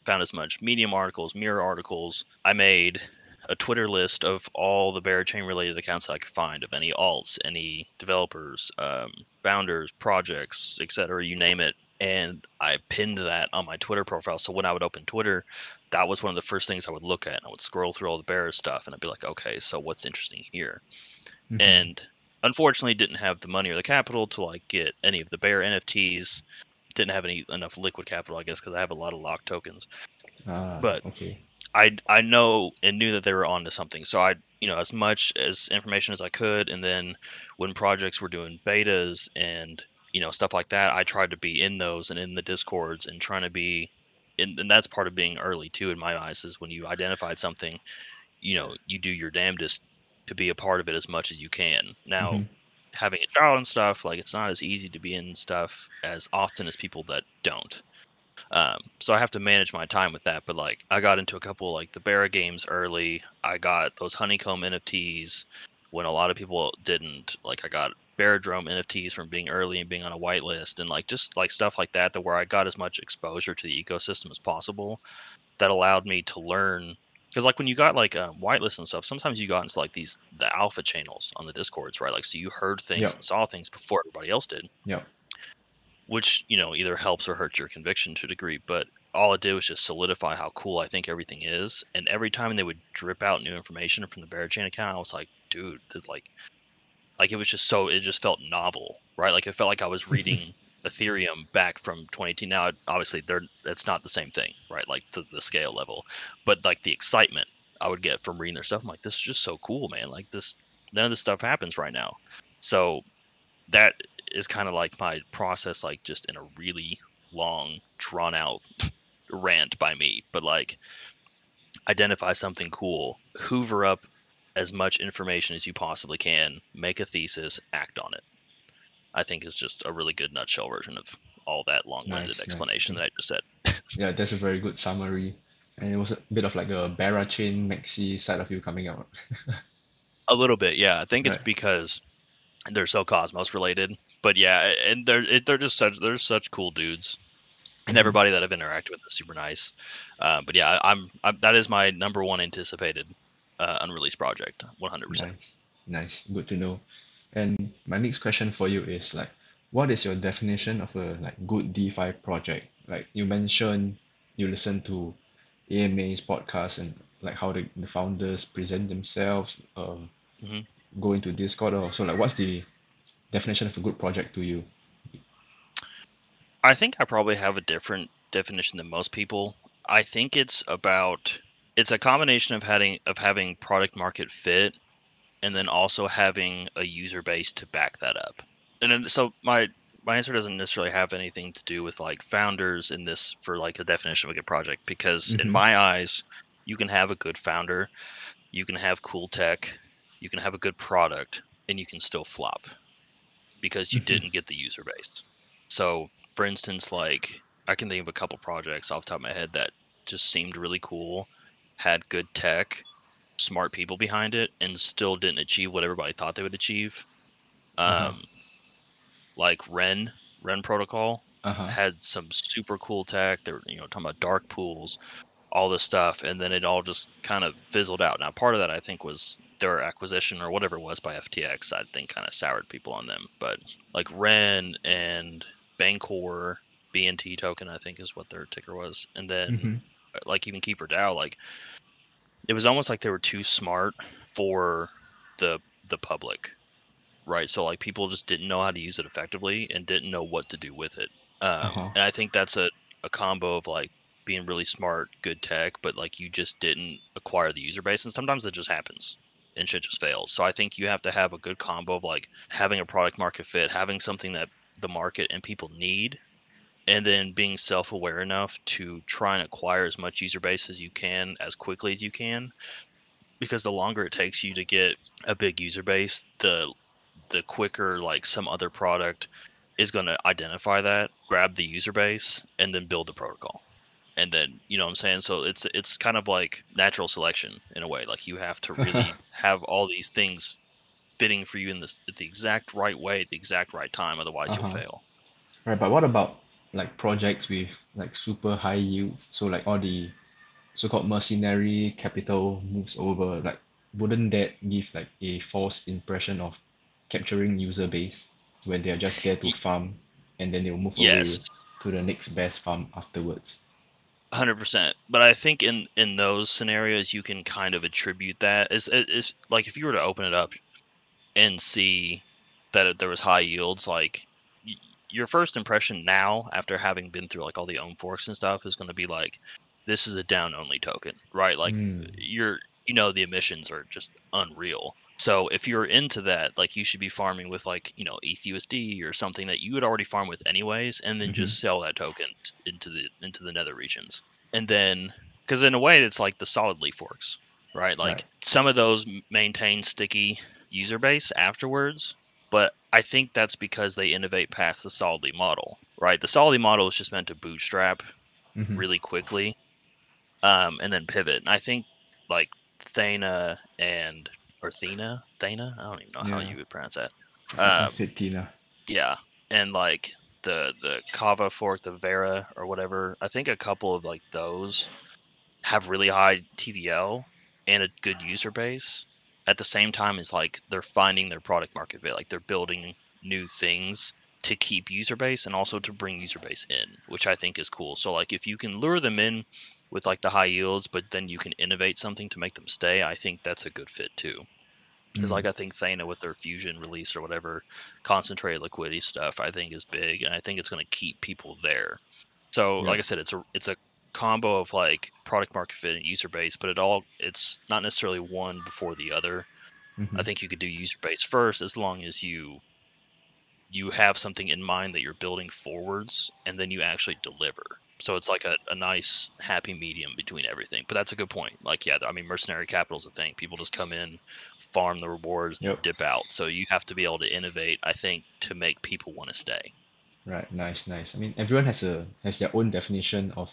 found as much Medium articles, Mirror articles. I made a Twitter list of all the Berachain related accounts that I could find, of any alts, any developers, founders, projects, etc., you name it. And I pinned that on my Twitter profile. So when I would open Twitter, that was one of the first things I would look at. I would scroll through all the Bera stuff and I'd be like, okay, so what's interesting here? Mm-hmm. And unfortunately didn't have the money or the capital to like get any of the Bera NFTs. Didn't have enough liquid capital, I guess, because I have a lot of locked tokens. But okay. I know and knew that they were onto something. So I, you know, as much as information as I could, and then when projects were doing betas and, you know, stuff like that, I tried to be in those and in the Discords and trying to be, and that's part of being early too, in my eyes, is when you identified something, you know, you do your damnedest to be a part of it as much as you can. Now, mm-hmm. having a child and stuff, like, it's not as easy to be in stuff as often as people that don't. So I have to manage my time with that. But like, I got into a couple like the Bera games early. I got those honeycomb NFTs when a lot of people didn't. Like, I got Baradrome NFTs from being early and being on a whitelist, and like just like stuff like that, that where I got as much exposure to the ecosystem as possible. That allowed me to learn. Because like when you got like whitelists and stuff, sometimes you got into like the alpha channels on the Discords, right? Like, so you heard things and saw things before everybody else did. Yeah. Which, you know, either helps or hurts your conviction to a degree. But all it did was just solidify how cool I think everything is. And every time they would drip out new information from the Berachain account, I was like, dude, like it was just so, it just felt novel, right? Like, it felt like I was reading Ethereum back from 2018. Now, obviously, that's not the same thing, right? Like, to the scale level. But like the excitement I would get from reading their stuff, I'm like, this is just so cool, man. Like, this, none of this stuff happens right now. So that is kind of like my process, like just in a really long, drawn out rant by me, but like, identify something cool, hoover up as much information as you possibly can, make a thesis, act on it. I think is just a really good nutshell version of all that long-winded explanation that I just said. Yeah, that's a very good summary. And it was a bit of like a Berachain maxi side of you coming out. A little bit, yeah. I think it's because they're so Cosmos related, but yeah, and they're just such cool dudes, and everybody that I've interacted with is super nice. But yeah, I'm that is my number one anticipated unreleased project, 100%. Nice, good to know. And my next question for you is like, what is your definition of a like good DeFi project? Like, you mentioned you listen to AMA's podcast and like how the founders present themselves. Go into Discord also. Like, what's the definition of a good project to you? I think I probably have a different definition than most people. I think it's a combination of having product market fit, and then also having a user base to back that up. And then, so my answer doesn't necessarily have anything to do with like founders in this for like a definition of a good project, because in my eyes, you can have a good founder, you can have cool tech, you can have a good product, and you can still flop because you didn't get the user base. So for instance, like, I can think of a couple projects off the top of my head that just seemed really cool, had good tech, smart people behind it, and still didn't achieve what everybody thought they would achieve. Like Ren Protocol had some super cool tech. They were, you know, talking about dark pools, all this stuff, and then it all just kind of fizzled out. Now, part of that, I think, was their acquisition or whatever it was by FTX, I think, kind of soured people on them. But like Ren and Bancor, BNT token, I think is what their ticker was. And then like even KeeperDAO, like, it was almost like they were too smart for the public, right? So like, people just didn't know how to use it effectively and didn't know what to do with it. And I think that's a combo of like being really smart, good tech, but like, you just didn't acquire the user base. And sometimes that just happens and shit just fails. So I think you have to have a good combo of like having a product market fit, having something that the market and people need, and then being self-aware enough to try and acquire as much user base as you can, as quickly as you can, because the longer it takes you to get a big user base, the quicker like some other product is going to identify that, grab the user base, and then build the protocol. And then, you know what I'm saying? So it's kind of like natural selection in a way. Like, you have to really have all these things fitting for you in the exact right way at the exact right time. Otherwise, you'll fail. Right, but what about like projects with like super high yields? So like all the so-called mercenary capital moves over, like wouldn't that give like a false impression of capturing user base when they are just there to farm and then they'll move away to the next best farm afterwards? 100%. But I think in those scenarios, you can kind of attribute that. It's like if you were to open it up and see that there was high yields, like your first impression now after having been through like all the own forks and stuff is going to be like, this is a down only token, right? Like the emissions are just unreal. So if you're into that, like you should be farming with like, ETHUSD or something that you would already farm with anyways, and then just sell that token into the nether regions. And then, because in a way it's like the Solidly forks, right? Like some of those maintain sticky user base afterwards, but I think that's because they innovate past the Solidly model, right? The Solidly model is just meant to bootstrap really quickly and then pivot. And I think like Thena and... Or Thena? I don't even know how you would pronounce that. I said Thena. Yeah, and like the Kava fork, the Vera or whatever. I think a couple of like those have really high TVL and a good user base. At the same time, is like they're finding their product market fit. Like they're building new things to keep user base and also to bring user base in, which I think is cool. So like if you can lure them in with like the high yields, but then you can innovate something to make them stay, I think that's a good fit too. Because like I think Thena with their fusion release or whatever, concentrated liquidity stuff, I think is big, and I think it's going to keep people there. So like I said, it's a combo of like product market fit and user base, but it's not necessarily one before the other. I think you could do user base first as long as you have something in mind that you're building forwards, and then you actually deliver. So it's like a nice happy medium between everything. But that's a good point. Like, yeah, I mean, mercenary capital is a thing. People just come in, farm the rewards, dip out. So you have to be able to innovate, I think, to make people want to stay. Right. Nice. I mean, everyone has their own definition of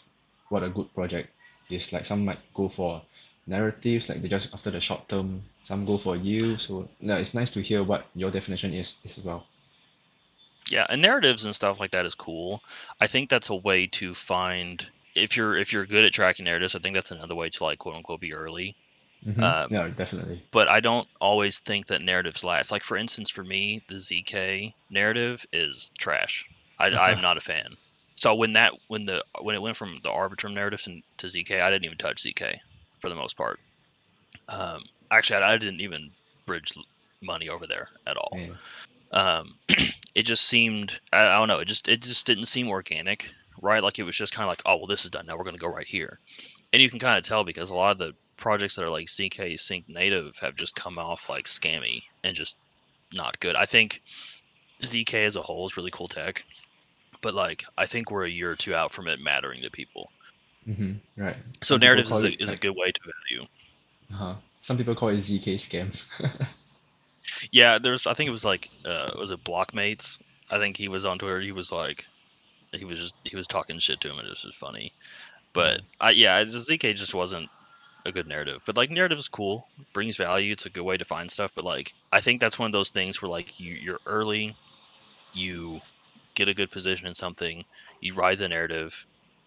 what a good project is. Like some might go for narratives, like they just after the short term. Some go for you. So no, it's nice to hear what your definition is as well. Yeah, and narratives and stuff like that is cool. I think that's a way to find, if you're good at tracking narratives, I think that's another way to like quote unquote be early. No, definitely. But I don't always think that narratives last. Like for instance, for me, the ZK narrative is trash. I'm not a fan. So when it went from the Arbitrum narratives to ZK, I didn't even touch ZK for the most part. Actually, I didn't even bridge money over there at all. Yeah. It just seemed, I don't know, it just didn't seem organic, right? Like it was just kind of like, oh, well, this is done. Now we're going to go right here. And you can kind of tell because a lot of the projects that are like ZK Sync native have just come off like scammy and just not good. I think ZK as a whole is really cool tech, but like, I think we're a year or two out from it mattering to people. Right. So narratives is a good way to value. Some people call it ZK scam. Yeah, I think it was like, was it Blockmates? I think he was on Twitter. He was like, he was talking shit to him, and it was just funny. But ZK just wasn't a good narrative. But like, narrative is cool, brings value. It's a good way to find stuff. But like, I think that's one of those things where like you're early, you get a good position in something, you ride the narrative,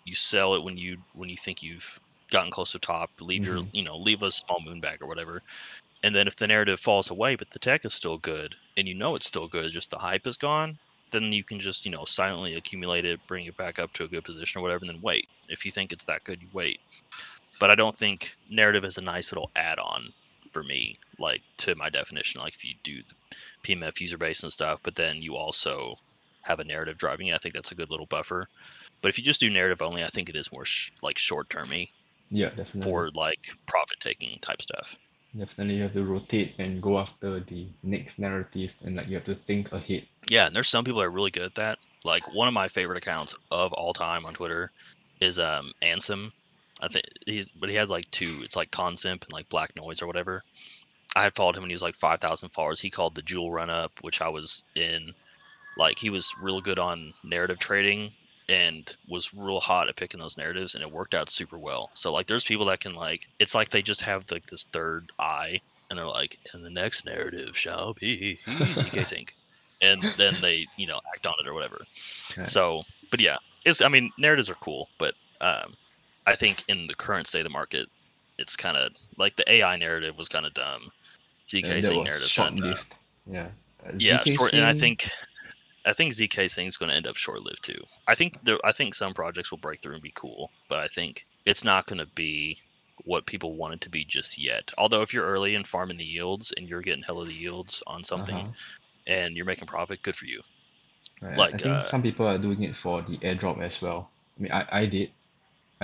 you sell it when you think you've gotten close to top, leave leave a small moon bag or whatever. And then if the narrative falls away, but the tech is still good, and it's still good, just the hype is gone, then you can just, silently accumulate it, bring it back up to a good position or whatever, and then wait. If you think it's that good, you wait. But I don't think narrative is a nice little add-on for me, like, to my definition. Like, if you do the PMF user base and stuff, but then you also have a narrative driving it, I think that's a good little buffer. But if you just do narrative only, I think it is more, short-term-y. Yeah, definitely. For, profit-taking type stuff. Definitely, you have to rotate and go after the next narrative, and you have to think ahead. Yeah, and there's some people that are really good at that. Like one of my favorite accounts of all time on Twitter is Ansem. I think he has two. It's Consimp and Black Noise or whatever. I had followed him and he was 5,000 followers. He called the Jewel Run Up, which I was in. He was real good on narrative trading and was real hot at picking those narratives, and it worked out super well. So there's people that can it's they just have this third eye, and they're and the next narrative shall be ZK Sync. and then they, you know, act on it or whatever. Okay. So, but yeah, it's, I mean, narratives are cool, but I think in the current state of the market, it's kind of like the AI narrative was kind of dumb. ZKC narrative kind of dumb. Yeah. Yeah, short, and I think ZKC is going to end up short-lived too. I think some projects will break through and be cool, but I think it's not going to be what people want it to be just yet. Although if you're early and farming the yields and you're getting hella the yields on something and you're making profit, good for you. Right. Like, I think some people are doing it for the airdrop as well. I mean, I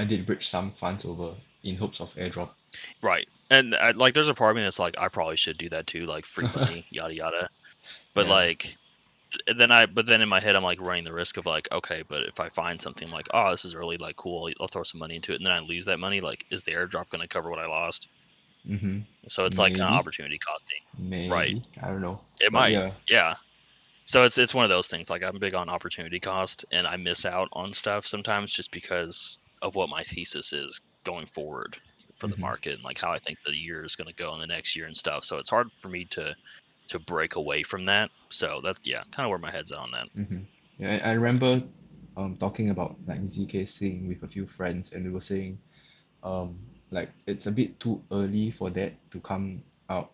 did bridge some funds over in hopes of airdrop. Right, and like there's a part of me that's like, I probably should do that too, like free money, yada yada. But like, then in my head, I'm like running the risk of like, okay, but if I find something like, oh, this is really like cool, I'll throw some money into it, and then I lose that money. Like, is the airdrop going to cover what I lost? Mm-hmm. So it's like an opportunity costing, maybe. Right? I don't know. It might, yeah. So it's one of those things. Like, I'm big on opportunity cost, and I miss out on stuff sometimes just because of what my thesis is going forward for the market and like how I think the year is going to go in the next year and stuff. So it's hard for me to break away from that. So that's kind of where my head's at on that. Mm-hmm. Yeah, I remember talking about like ZKC with a few friends, and we were saying like it's a bit too early for that to come out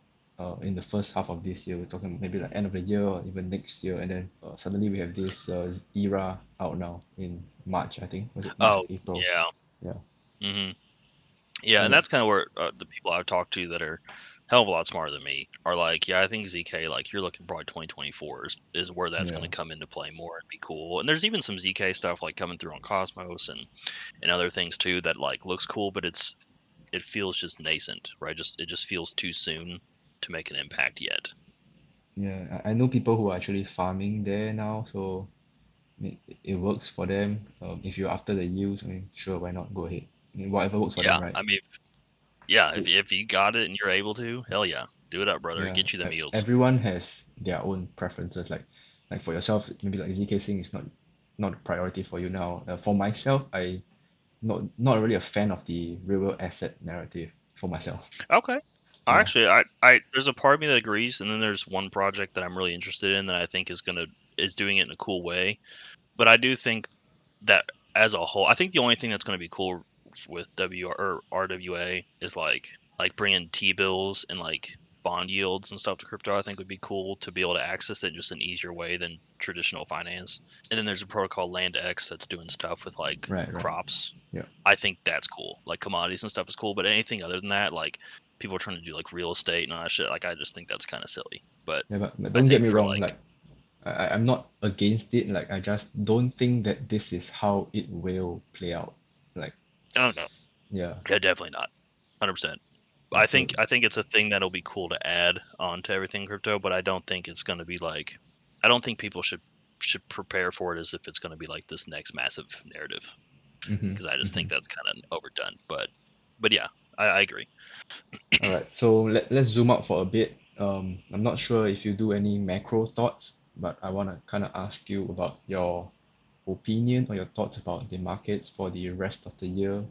in the first half of this year. We're talking maybe like end of the year or even next year, and then suddenly we have this era out now in March, I think. Was it March, April? Yeah. Mm-hmm. Yeah, and that's kind of where the people I've talked to that are hell of a lot smarter than me are like, I think ZK, like you're looking probably 2024 is where that's going to come into play more and be cool. And there's even some ZK stuff like coming through on Cosmos and other things too that like looks cool, but it feels just nascent, right? It just feels too soon to make an impact yet. Yeah, I know people who are actually farming there now, so it works for them. If you're after the yields, I mean, sure, why not? Go ahead. I mean, whatever works for them, right? I mean. Yeah, if you got it and you're able to, hell yeah, do it up, brother, and get you the meals. Everyone has their own preferences. Like for yourself, maybe like ZKC is not a priority for you now. For myself, I not really a fan of the real world asset narrative for myself. Okay, actually, I there's a part of me that agrees, and then there's one project that I'm really interested in that I think is doing it in a cool way. But I do think that as a whole, I think the only thing that's going to be cool with RWA is like bringing T-bills and like bond yields and stuff to crypto. I think would be cool to be able to access it just an easier way than traditional finance. And then there's a protocol LandX that's doing stuff with like crops. Right. Yeah, I think that's cool. Like commodities and stuff is cool, but anything other than that, like people are trying to do like real estate and all that shit. Like I just think that's kind of silly. But, but don't get me wrong. Like I'm not against it. Like I just don't think that this is how it will play out. Like. Oh no. Yeah, definitely not. 100%. I think it's a thing that'll be cool to add on to everything crypto, but I don't think it's going to be like, I don't think people should prepare for it as if it's going to be like this next massive narrative, because I just think that's kind of overdone. But yeah, I agree. All right, so let's zoom out for a bit. I'm not sure if you do any macro thoughts, but I want to kind of ask you about your opinion or your thoughts about the markets for the rest of the year.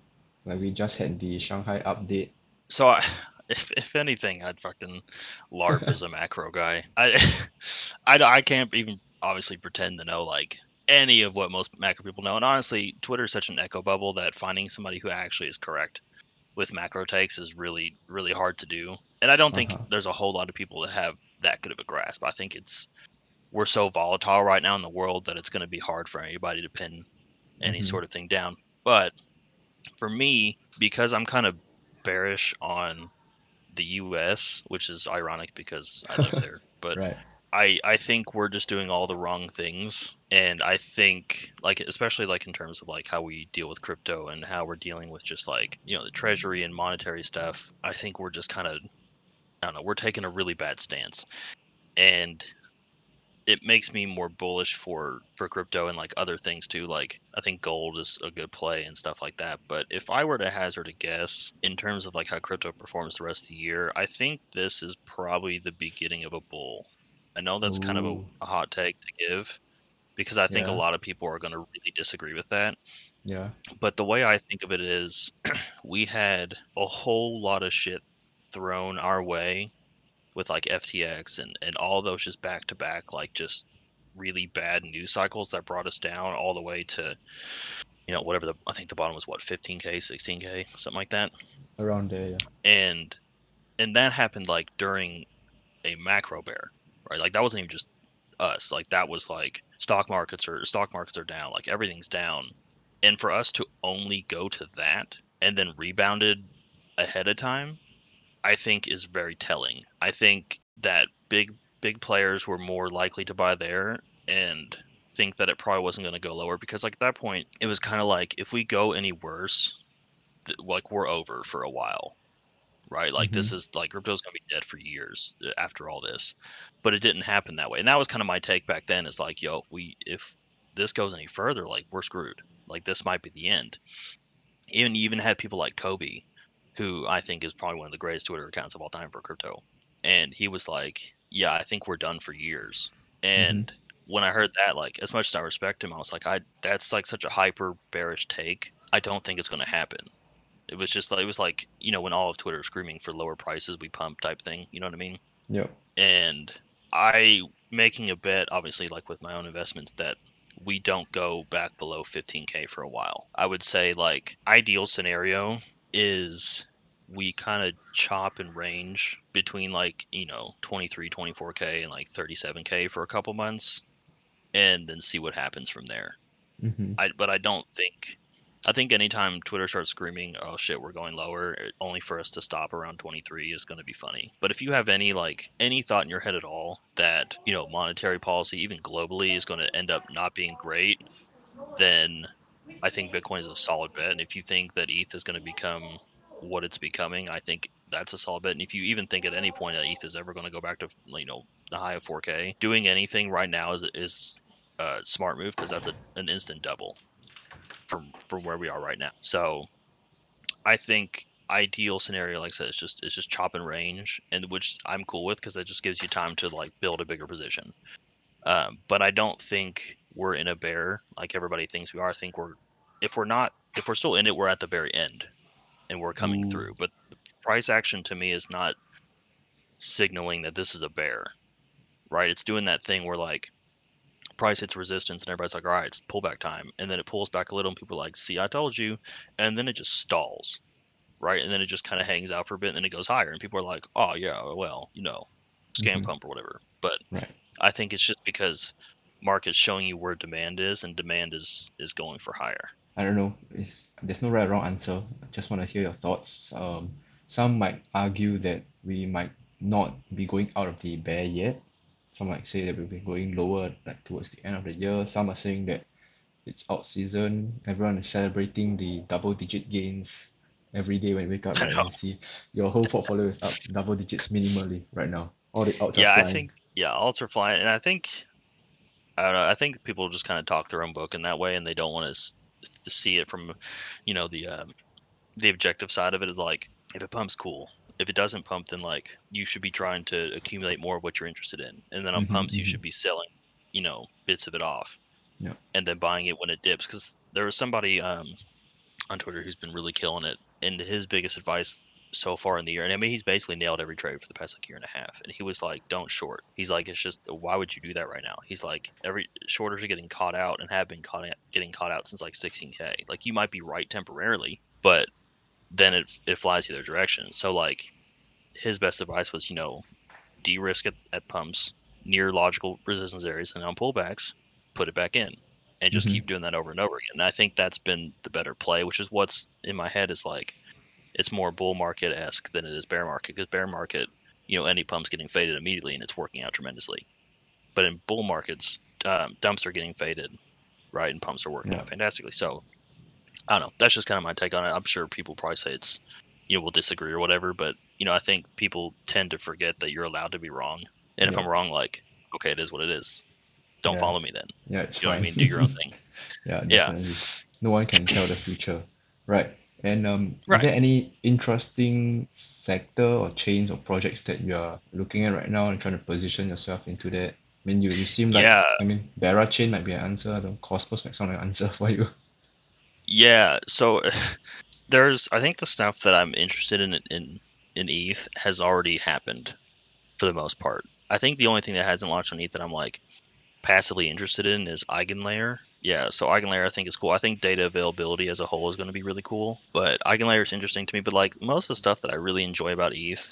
Like we just had the Shanghai update. So if anything, I'd fucking LARP as a macro guy. I can't even obviously pretend to know like any of what most macro people know. And honestly, Twitter is such an echo bubble that finding somebody who actually is correct with macro takes is really, really hard to do. And I don't think there's a whole lot of people that have that good of a grasp. I think we're so volatile right now in the world that it's going to be hard for anybody to pin any sort of thing down. But for me, because I'm kind of bearish on the US, which is ironic because I live there, but I think we're just doing all the wrong things. And I think like, especially like in terms of like how we deal with crypto and how we're dealing with just like, you know, the treasury and monetary stuff, I think we're just kind of, I don't know, we're taking a really bad stance. And it makes me more bullish for crypto and like other things too. Like I think gold is a good play and stuff like that. But if I were to hazard a guess in terms of like how crypto performs the rest of the year, I think this is probably the beginning of a bull. I know that's kind of a hot take to give because I think a lot of people are going to really disagree with that. Yeah. But the way I think of it is we had a whole lot of shit thrown our way with like FTX and all those just back to back, like just really bad news cycles that brought us down all the way to, you know, whatever the, I think the bottom was what, 15K, 16K, something like that. Around there, yeah. And that happened like during a macro bear, right? Like that wasn't even just us. Like that was like stock markets are down, like everything's down. And for us to only go to that and then rebounded ahead of time, I think is very telling. I think that big players were more likely to buy there and think that it probably wasn't going to go lower, because like at that point it was kind of like, if we go any worse, like we're over for a while, right? Like this is like crypto's gonna be dead for years after all this. But it didn't happen that way, and that was kind of my take back then. It's like, yo, if this goes any further, like we're screwed. Like this might be the end. And you even had people like Kobe, who I think is probably one of the greatest Twitter accounts of all time for crypto, and he was like, yeah, I think we're done for years. And when I heard that, like as much as I respect him, I was like, that's like such a hyper bearish take. I don't think it's going to happen. It was just like, it was like, you know, when all of Twitter was screaming for lower prices, we pump type thing, you know what I mean? Yeah. And I making a bet, obviously, like with my own investments, that we don't go back below 15K for a while. I would say like ideal scenario is we kind of chop and range between like, you know, 23, 24K and like 37K for a couple months, and then see what happens from there. I think anytime Twitter starts screaming, oh shit, we're going lower, only for us to stop around 23 is going to be funny. But if you have any thought in your head at all that, you know, monetary policy, even globally, is going to end up not being great, then I think Bitcoin is a solid bet. And if you think that ETH is going to become what it's becoming, I think that's a solid bet. And if you even think at any point that ETH is ever going to go back to, you know, the high of 4K, doing anything right now is a smart move, because that's an instant double from where we are right now. So I think ideal scenario, like I said, it's just chop and range, and which I'm cool with, because that just gives you time to like build a bigger position. But I don't think we're in a bear like everybody thinks we are. I think if we're still in it, we're at the very end and we're coming through. But the price action to me is not signaling that this is a bear, right? It's doing that thing where like price hits resistance and everybody's like, all right, it's pullback time, and then it pulls back a little and people are like, see, I told you, and then it just stalls, right? And then it just kind of hangs out for a bit, and then it goes higher, and people are like, oh yeah, well, you know, scam pump or whatever. But right. I think it's just because market's showing you where demand is, and demand is going for higher. I don't know if there's no right or wrong answer. I just want to hear your thoughts. Some might argue that we might not be going out of the bear yet. Some might say that we've been going lower like towards the end of the year. Some are saying that it's out season. Everyone is celebrating the double-digit gains every day when you wake up. Right? You see your whole portfolio is up double digits minimally right now. All the alts are flying. Alts are flying, and I think people just kind of talk their own book in that way, and they don't want to see it from, you know, the objective side of it. Is like, if it pumps, cool. If it doesn't pump, then like you should be trying to accumulate more of what you're interested in, and then on pumps you should be selling, you know, bits of it off, and then buying it when it dips. Because there was somebody on Twitter who's been really killing it, and his biggest advice so far in the year, and I mean he's basically nailed every trade for the past like year and a half, and he was like, don't short. He's like, it's just, why would you do that right now? He's like, every shorters are getting caught out, and have been getting caught out since like 16K. Like, you might be right temporarily, but then it flies either direction. So like his best advice was, you know, de-risk it at pumps near logical resistance areas, and on pullbacks put it back in, and just keep doing that over and over again. And I think that's been the better play, which is what's in my head, is like it's more bull market-esque than it is bear market, because bear market, you know, any pump's getting faded immediately and it's working out tremendously. But in bull markets, dumps are getting faded, right, and pumps are working out fantastically. So I don't know. That's just kind of my take on it. I'm sure people probably say it's, you know, we'll disagree or whatever, but, you know, I think people tend to forget that you're allowed to be wrong. And if I'm wrong, like, okay, it is what it is. Don't follow me then. Yeah, it's fine. You know what I mean? Do your own thing. Definitely. No one can tell the future. Right. And Are there any interesting sector or chains or projects that you're looking at right now and trying to position yourself into that? I mean, you seem like, I mean, Berachain might be an answer. I don't, Cosmos might sound like an answer for you. Yeah, so there's, I think the stuff that I'm interested in ETH has already happened for the most part. I think the only thing that hasn't launched on ETH that I'm like passively interested in is EigenLayer. Yeah, so EigenLayer I think is cool. I think data availability as a whole is going to be really cool. But EigenLayer is interesting to me. But like most of the stuff that I really enjoy about ETH,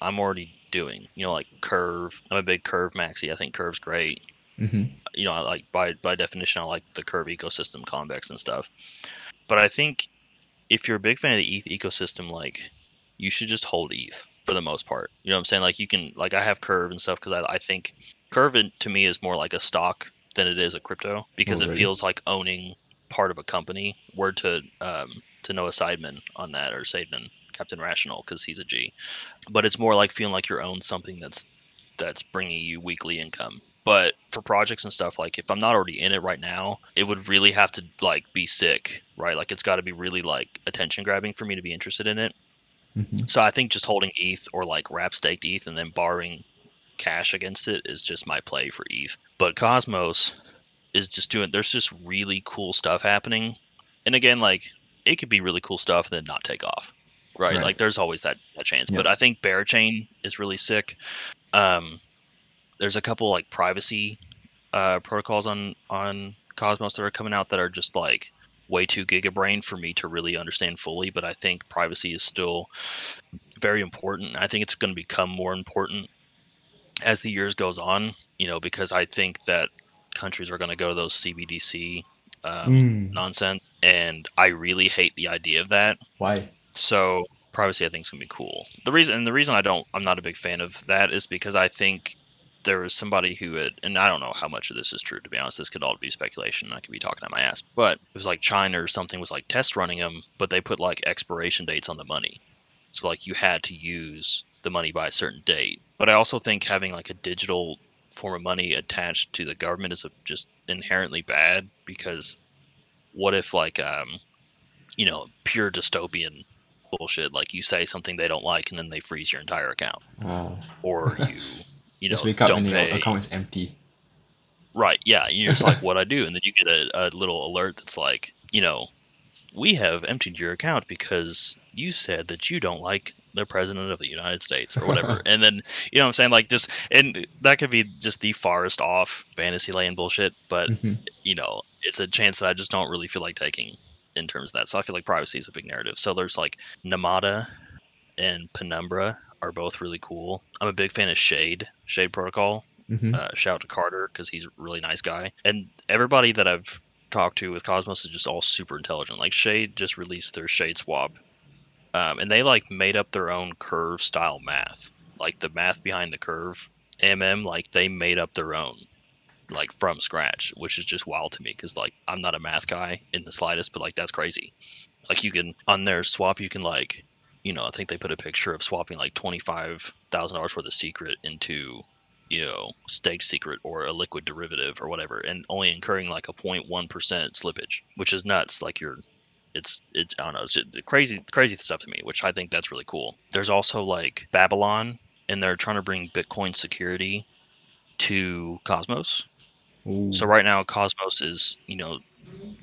I'm already doing. You know, like Curve. I'm a big Curve maxi. I think Curve's great. Mm-hmm. You know, I like by definition, I like the Curve ecosystem, convex and stuff. But I think if you're a big fan of the ETH ecosystem, like you should just hold ETH for the most part. You know what I'm saying? Like you can, like I have Curve and stuff because I think Curve to me is more like a stock than it is a crypto because it feels like owning part of a company. Word to Noah Seidman on that, or Seidman, Captain Rational, because he's a G. But it's more like feeling like you own something that's bringing you weekly income. But for projects and stuff, like if I'm not already in it right now, it would really have to like be sick, right? Like it's got to be really like attention grabbing for me to be interested in it. Mm-hmm. So I think just holding ETH or like wrap staked ETH and then borrowing cash against it is just my play for ETH. But Cosmos is just there's just really cool stuff happening. And again, like it could be really cool stuff and then not take off, right? Like there's always that chance. Yeah. But I think Berachain is really sick. There's a couple like privacy protocols on Cosmos that are coming out that are just like way too gigabrain for me to really understand fully. But I think privacy is still very important. I think it's going to become more important as the years goes on, you know, because I think that countries are going to go to those CBDC nonsense. And I really hate the idea of that. Why? So privacy, I think, is going to be cool. The reason I'm not a big fan of that is because I think there was somebody who had, and I don't know how much of this is true, to be honest, this could all be speculation, I could be talking out my ass, but it was like China or something was like test running them, but they put like expiration dates on the money. So like you had to use the money by a certain date. But I also think having like a digital form of money attached to the government is just inherently bad, because what if like, you know, pure dystopian bullshit, like you say something they don't like and then they freeze your entire account. Oh. Or you... You know, just wake up and your account is empty. Right, yeah. You're just like, what I do? And then you get a little alert that's like, you know, we have emptied your account because you said that you don't like the president of the United States or whatever. And then, you know what I'm saying? Like this, and that could be just the farthest off fantasy land bullshit. But, you know, it's a chance that I just don't really feel like taking in terms of that. So I feel like privacy is a big narrative. So there's like Namada and Penumbra are both really cool. I'm a big fan of Shade Protocol. Shout out to Carter because he's a really nice guy. And everybody that I've talked to with Cosmos is just all super intelligent. Like Shade just released their Shade Swap, and they like made up their own curve style math, like the math behind the curve MM. Like they made up their own, like from scratch, which is just wild to me because like I'm not a math guy in the slightest, but like that's crazy. Like you can on their swap, you can like, you know, I think they put a picture of swapping like $25,000 worth of secret into, you know, staked secret or a liquid derivative or whatever, and only incurring like a 0.1% slippage, which is nuts. Like it's I don't know, it's crazy stuff to me, which I think that's really cool. There's also like Babylon, and they're trying to bring Bitcoin security to Cosmos. Ooh. So right now Cosmos is, you know,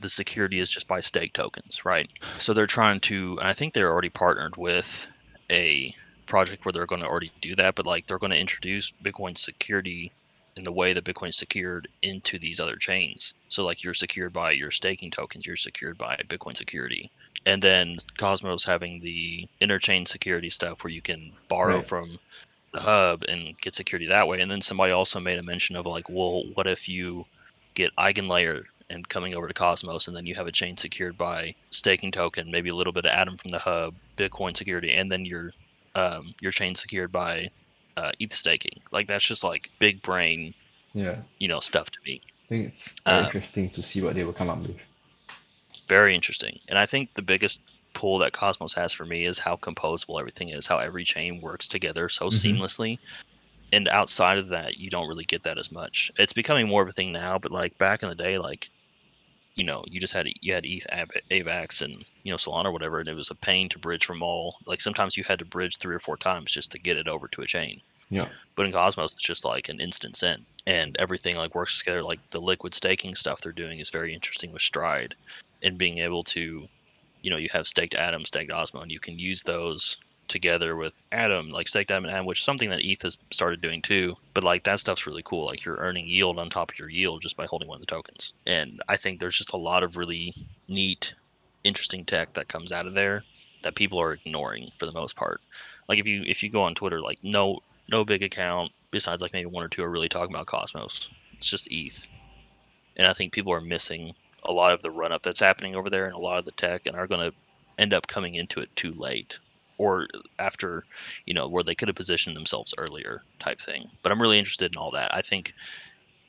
the security is just by stake tokens, right? So they're trying to, and I think they're already partnered with a project where they're going to already do that, but like they're going to introduce Bitcoin security in the way that Bitcoin is secured into these other chains. So like you're secured by your staking tokens, you're secured by Bitcoin security. And then Cosmos having the interchain security stuff where you can borrow from the hub and get security that way. And then somebody also made a mention of like, well, what if you get EigenLayer and coming over to Cosmos, and then you have a chain secured by staking token, maybe a little bit of Atom from the hub, Bitcoin security, and then your chain secured by ETH staking. Like that's just like big brain, you know, stuff to me. I think it's very interesting to see what they will come up with. Very interesting, and I think the biggest pull that Cosmos has for me is how composable everything is, how every chain works together so seamlessly. And outside of that, you don't really get that as much. It's becoming more of a thing now, but like back in the day, like, you know, you just had ETH, AVAX, and, you know, Solana or whatever, and it was a pain to bridge from all. Like sometimes you had to bridge 3 or 4 times just to get it over to a chain. Yeah. But in Cosmos, it's just like an instant send, and everything like works together. Like the liquid staking stuff they're doing is very interesting with Stride, and being able to, you know, you have staked Atom, staked Osmo, and you can use those together with Atom, like staked Atom and Atom, which is something that ETH has started doing too. But like that stuff's really cool. Like you're earning yield on top of your yield just by holding one of the tokens. And I think there's just a lot of really neat, interesting tech that comes out of there that people are ignoring for the most part. Like if you go on Twitter, like no big account besides like maybe one or two are really talking about Cosmos. It's just ETH. And I think people are missing a lot of the run-up that's happening over there and a lot of the tech, and are going to end up coming into it too late or after, you know, where they could have positioned themselves earlier type thing. But I'm really interested in all that. I think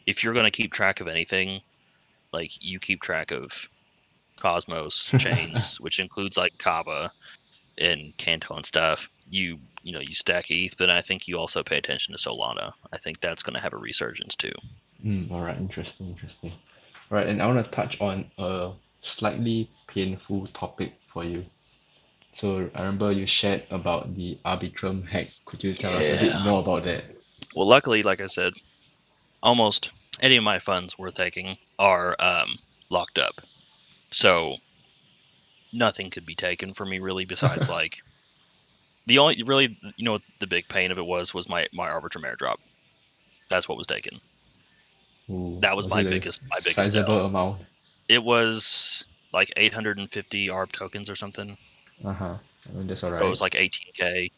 if you're going to keep track of anything, like you keep track of Cosmos chains, which includes like Kava and Canto and stuff. You know, you stack ETH, but I think you also pay attention to Solana. I think that's going to have a resurgence too. All right, interesting. All right, and I want to touch on a slightly painful topic for you. So I remember you shared about the Arbitrum hack. Could you tell us a bit more about that? Well, luckily, like I said, almost any of my funds we're taking are locked up. So nothing could be taken from me really besides like the only really, you know, the big pain of it was my Arbitrum airdrop. That's what was taken. Ooh, that was my biggest sizable amount. It was like 850 ARB tokens or something. I mean, that's all right. So it was like 18K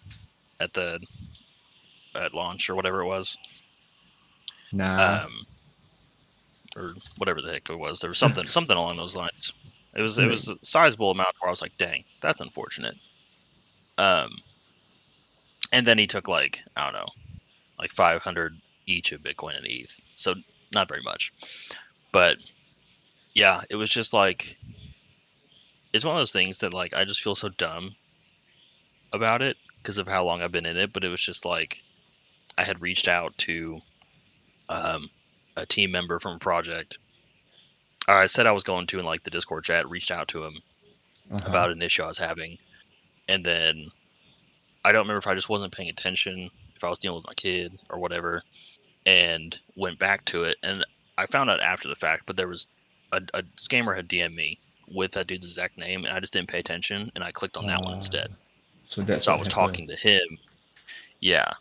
at launch or whatever it was. Or whatever the heck it was. There was something along those lines. It was a sizable amount where I was like, dang, that's unfortunate. And then he took like, I don't know, like 500 each of Bitcoin and ETH. So not very much, but yeah, it was just like, it's one of those things that like, I just feel so dumb about it because of how long I've been in it. But it was just like, I had reached out to, a team member from a project. I said I was going to in like the Discord chat, reached out to him about an issue I was having. And then I don't remember if I just wasn't paying attention, if I was dealing with my kid or whatever, and went back to it. And I found out after the fact, but there was a scammer had DM'd me with that dude's exact name, and I just didn't pay attention, and I clicked on that one instead. So I was talking to him. Yeah.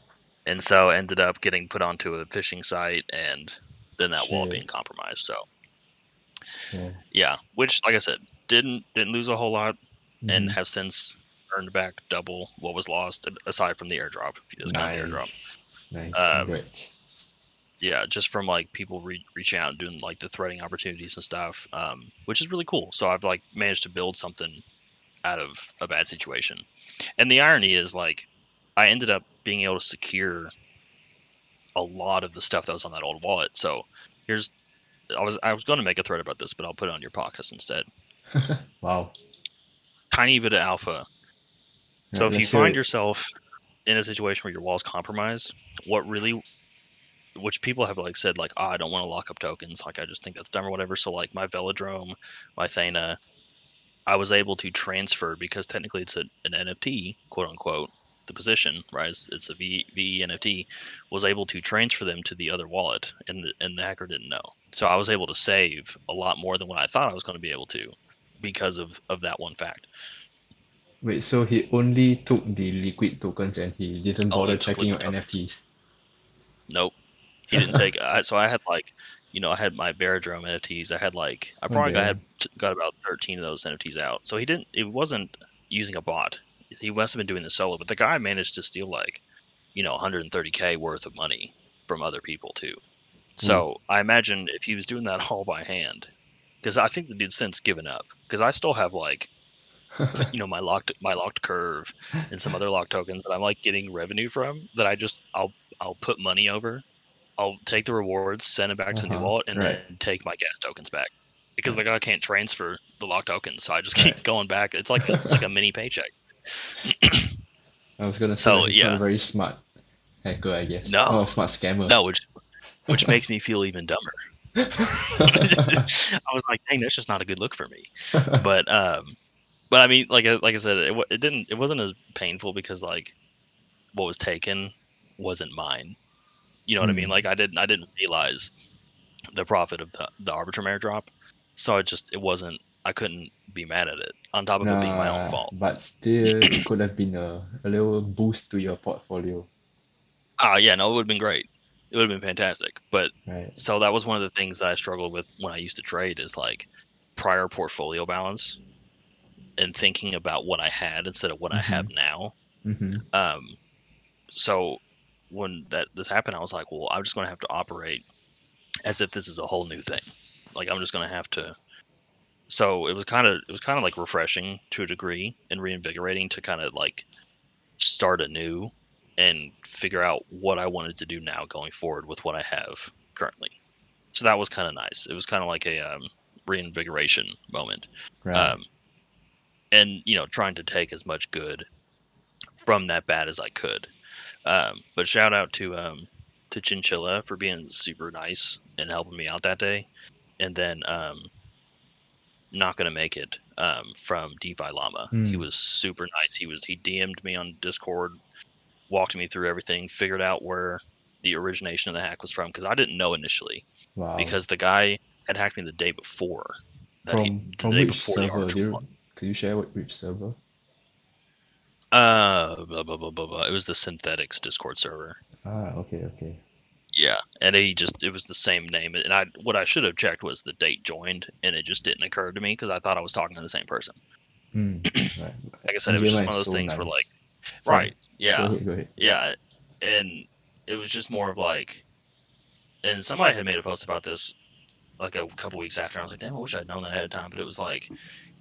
And so I ended up getting put onto a phishing site, and then that wall being compromised. So yeah, which, like I said, didn't lose a whole lot, and have since earned back double what was lost, aside from the airdrop, if you just got the airdrop. Yeah, just from like people reaching out and doing like the threading opportunities and stuff, which is really cool. So I've like managed to build something out of a bad situation. And the irony is like I ended up being able to secure a lot of the stuff that was on that old wallet. So here's, I was going to make a thread about this, but I'll put it on your podcast instead. Wow. Tiny bit of alpha. So if you find yourself in a situation where your wall's compromised, which people have like said like, I don't want to lock up tokens. Like I just think that's dumb or whatever. So like my Baradrome, my Thena, I was able to transfer because technically it's an NFT, quote unquote, the position, right? It's a VE NFT, was able to transfer them to the other wallet, and the hacker didn't know. So I was able to save a lot more than what I thought I was going to be able to because of that one fact. Wait, so he only took the liquid tokens and he didn't bother checking your NFTs? Nope. He didn't take. So I had like, you know, I had my Baradrome NFTs. I had like, I got about 13 of those NFTs out. So it wasn't using a bot. He must have been doing this solo, but the guy managed to steal like, you know, 130K worth of money from other people too. So I imagine if he was doing that all by hand, because I think the dude's since given up, because I still have like, you know, my locked Curve and some other locked tokens that I'm like getting revenue from that I'll put money over. I'll take the rewards, send it back to the new wallet, and then take my gas tokens back because the guy can't transfer the locked tokens, so I just keep going back. It's like a mini paycheck. I was gonna say, not a very smart hacker, I guess. No, oh, smart scammer. No, which makes me feel even dumber. I was like, dang, that's just not a good look for me. But I mean, like I said, it wasn't as painful because like what was taken wasn't mine. You know what I mean? Like I didn't realize the profit of the Arbitrum airdrop. So I couldn't be mad at it, on top of it being my own fault. But still, it could have been a little boost to your portfolio. Ah, yeah, no, it would have been great. It would have been fantastic. But right. So that was one of the things that I struggled with when I used to trade, is like prior portfolio balance and thinking about what I had instead of what I have now. So when this happened, I was like, well, I'm just going to have to operate as if this is a whole new thing. Like, I'm just going to have to. So it was kind of like refreshing to a degree and reinvigorating to kind of like start anew and figure out what I wanted to do now going forward with what I have currently. So that was kind of nice. It was kind of like a reinvigoration moment. Right. And, you know, trying to take as much good from that bad as I could. But shout out to Chinchilla for being super nice and helping me out that day. And then Not Gonna Make It from DeFi Llama. He was super nice. He DM'd me on Discord, walked me through everything, figured out where the origination of the hack was from, because I didn't know initially. Wow. Because the guy had hacked me the day before. From which server? Can you share which server? It was the Synthetics Discord server. Ah, okay. Yeah, and it was the same name. And what I should have checked was the date joined, and it just didn't occur to me because I thought I was talking to the same person. Right. Like I said, it was just one of those things where like, right, yeah, go ahead. Yeah, and it was just more of like, and somebody had made a post about this like a couple weeks after. I was like, damn, I wish I'd known that ahead of time. But it was like,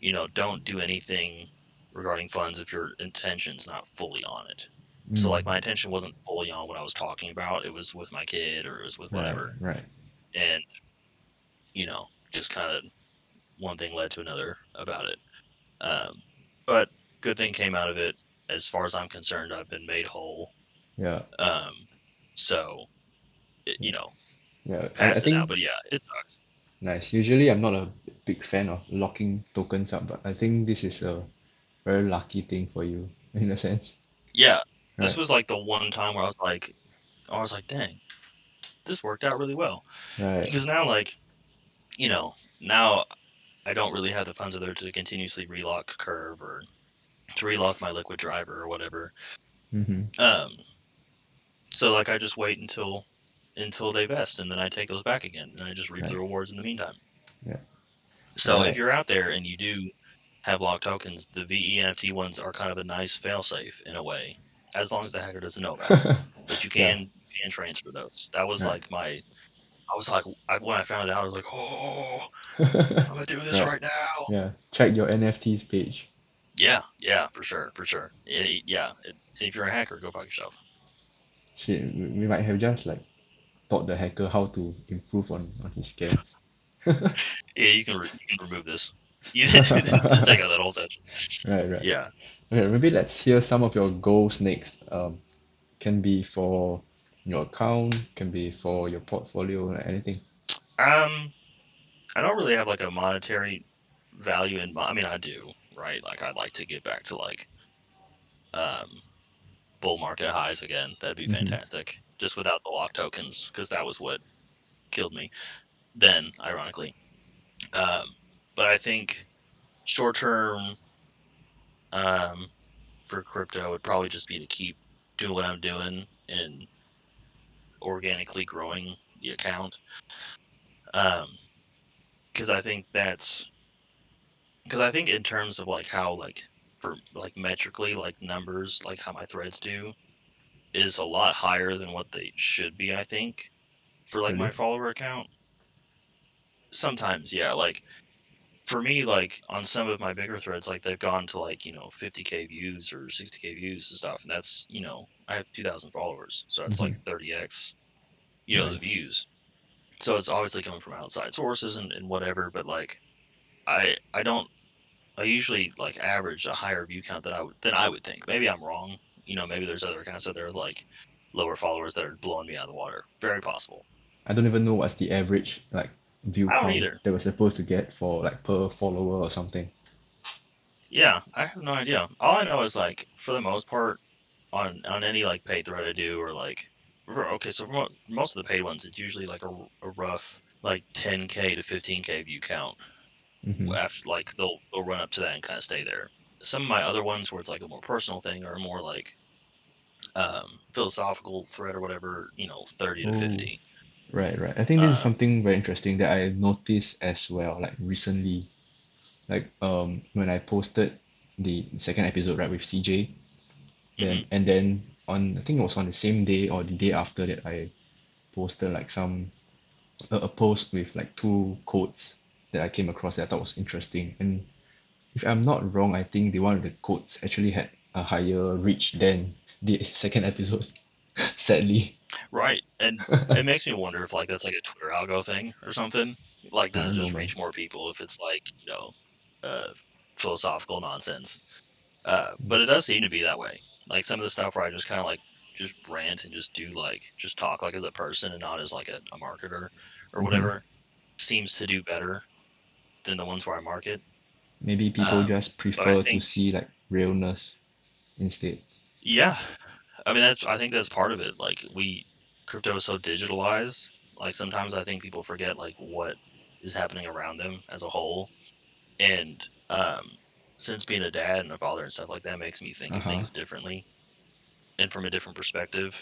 you know, don't do anything regarding funds if your intention's not fully on it. So like my intention wasn't fully on what I was talking about. It was with my kid, or it was with whatever. Right. And, you know, just kind of one thing led to another about it. But good thing came out of it. As far as I'm concerned, I've been made whole. Yeah. So, you know, I think, now, but yeah, it sucks. Nice. Usually I'm not a big fan of locking tokens up, but I think this is a very lucky thing for you in a sense. Yeah. This was like the one time where I was like, dang, this worked out really well. Right. Because now, like, you know, now I don't really have the funds over there to continuously relock Curve or to relock my liquid driver or whatever. So like I just wait until they vest, and then I take those back again, and I just reap the rewards in the meantime. Yeah. So if you're out there and you do have locked tokens, the VENFT ones are kind of a nice fail-safe in a way. As long as the hacker doesn't know about it. But you can transfer those. That was like my... I was like... when I found it out, I was like, oh, I'm going to do this right now. Yeah. Check your NFTs page. Yeah. For sure. If you're a hacker, go fuck yourself. Shit. We might have just like taught the hacker how to improve on his scams. You can remove this. You just take out that whole section. Right. Yeah. Okay, maybe let's hear some of your goals next. Can be for your account, can be for your portfolio, anything. I don't really have like a monetary value in mind. I mean, I do, right? Like, I'd like to get back to like bull market highs again. That'd be fantastic. Just without the lock tokens, because that was what killed me then, ironically. But I think short term. For crypto, it would probably just be to keep doing what I'm doing and organically growing the account. Because I think in terms of like how like for like metrically like numbers like how my threads do is a lot higher than what they should be. I think for like my follower account. Sometimes, yeah, like. For me, like on some of my bigger threads, like they've gone to like, you know, 50K views or 60K views and stuff. And that's, you know, I have 2,000 followers. So that's like 30X, you know, the views. So it's obviously coming from outside sources and whatever. But like, I usually like average a higher view count than I would think. Maybe I'm wrong. You know, maybe there's other accounts that are like lower followers that are blowing me out of the water. Very possible. I don't even know what's the average, like, view count they were supposed to get for like per follower or something. Yeah, I have no idea. All I know is like for the most part on any like paid thread I do or like so most of the paid ones it's usually like a rough like 10K to 15K view count After, like, they'll run up to that and kind of stay there. Some of my other ones where it's like a more personal thing or a more like philosophical thread or whatever, you know, 30 to 50. Right. I think this is something very interesting that I noticed as well, like recently, like when I posted the second episode, right, with CJ, and then on, I think it was on the same day or the day after that, I posted like some, a post with like two quotes that I came across that I thought was interesting. And if I'm not wrong, I think the one of the quotes actually had a higher reach than the second episode, sadly. Right, and it makes me wonder if like that's like a Twitter algo thing or something. Like, does it just reach more people if it's like, you know, philosophical nonsense? But it does seem to be that way. Like some of the stuff where I just kind of like just rant and just do like just talk like as a person and not as like a marketer or whatever seems to do better than the ones where I market. Maybe people just prefer to see like realness instead. Yeah. I mean, that's, I think that's part of it. Like, crypto is so digitalized. Like, sometimes I think people forget, like, what is happening around them as a whole. And since being a dad and a father and stuff like that makes me think of things differently and from a different perspective.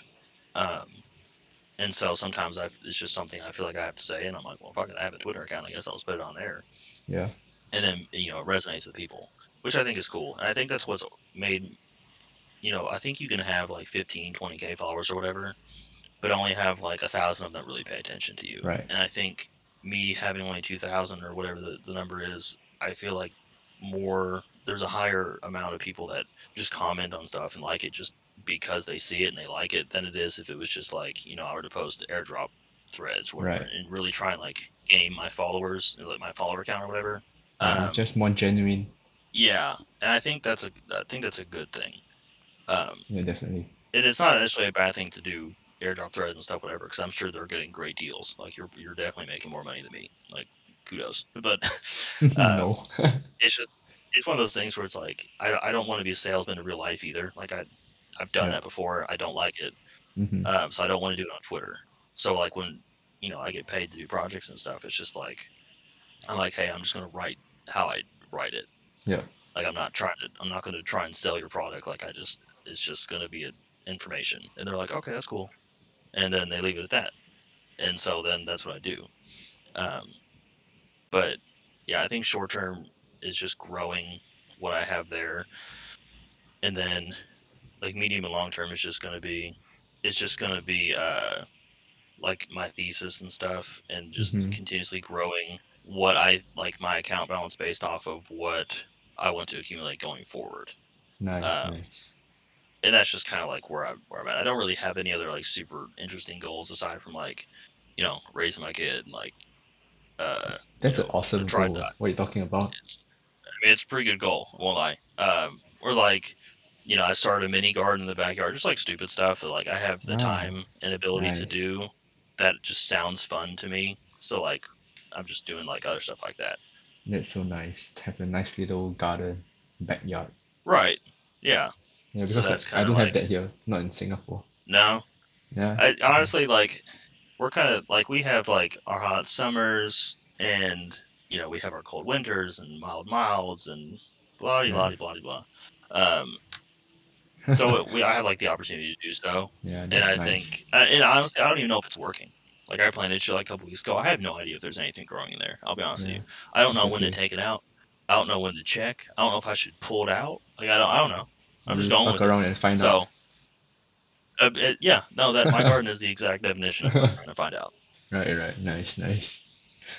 And so sometimes it's just something I feel like I have to say. And I'm like, well, fuck it, I have a Twitter account. I guess I'll just put it on there. Yeah. And then, you know, it resonates with people, which I think is cool. And I think that's what's made... You know, I think you can have like 15, 20K followers or whatever, but only have like 1,000 of them really pay attention to you. Right. And I think me having only 2,000 or whatever the number is, I feel like there's a higher amount of people that just comment on stuff and like it just because they see it and they like it than it is if it was just like, you know, I were to post airdrop threads or whatever, and really try and like game my followers and like my follower count or whatever. It's just more genuine. Yeah, and I think that's a good thing. Yeah, definitely. And it's not necessarily a bad thing to do airdrop threads and stuff, whatever, because I'm sure they're getting great deals. Like you're definitely making more money than me. Like, kudos. But no, it's one of those things where it's like I don't want to be a salesman in real life either. Like I've done that before. I don't like it, so I don't want to do it on Twitter. So like when you know I get paid to do projects and stuff, it's just like I'm like, hey, I'm just gonna write how I write it. Yeah. Like I'm not gonna try and sell your product. Like it's just going to be information. And they're like, okay, that's cool. And then they leave it at that. And so then that's what I do. But yeah, I think short-term is just growing what I have there. And then like medium and long-term is just going to be, like my thesis and stuff and just continuously growing what I like my account balance based off of what I want to accumulate going forward. Nice. And that's just kind of like where I'm at. I don't really have any other like super interesting goals aside from like, you know, raising my kid and like. That's an awesome goal. What are you talking about? I mean, it's a pretty good goal. I won't lie. Or like, you know, I started a mini garden in the backyard, just like stupid stuff that like I have the time and ability to do. That just sounds fun to me. So like, I'm just doing like other stuff like that. That's so nice to have a nice little garden backyard. Right. Yeah. Yeah, because so I don't have that here, not in Singapore. No. Yeah. I honestly like we're kind of like we have like our hot summers and you know we have our cold winters and milds and blah blah blah blah. So I have like the opportunity to do so. Yeah. That's and I think and honestly I don't even know if it's working. Like I planted shit like a couple weeks ago. I have no idea if there's anything growing in there. I'll be honest with you. I don't know when to take it out. I don't know when to check. I don't know if I should pull it out. Like I don't know. I'm just going with around it. And find out. Yeah, no, that my garden is the exact definition of what I'm trying to find out. Right, nice.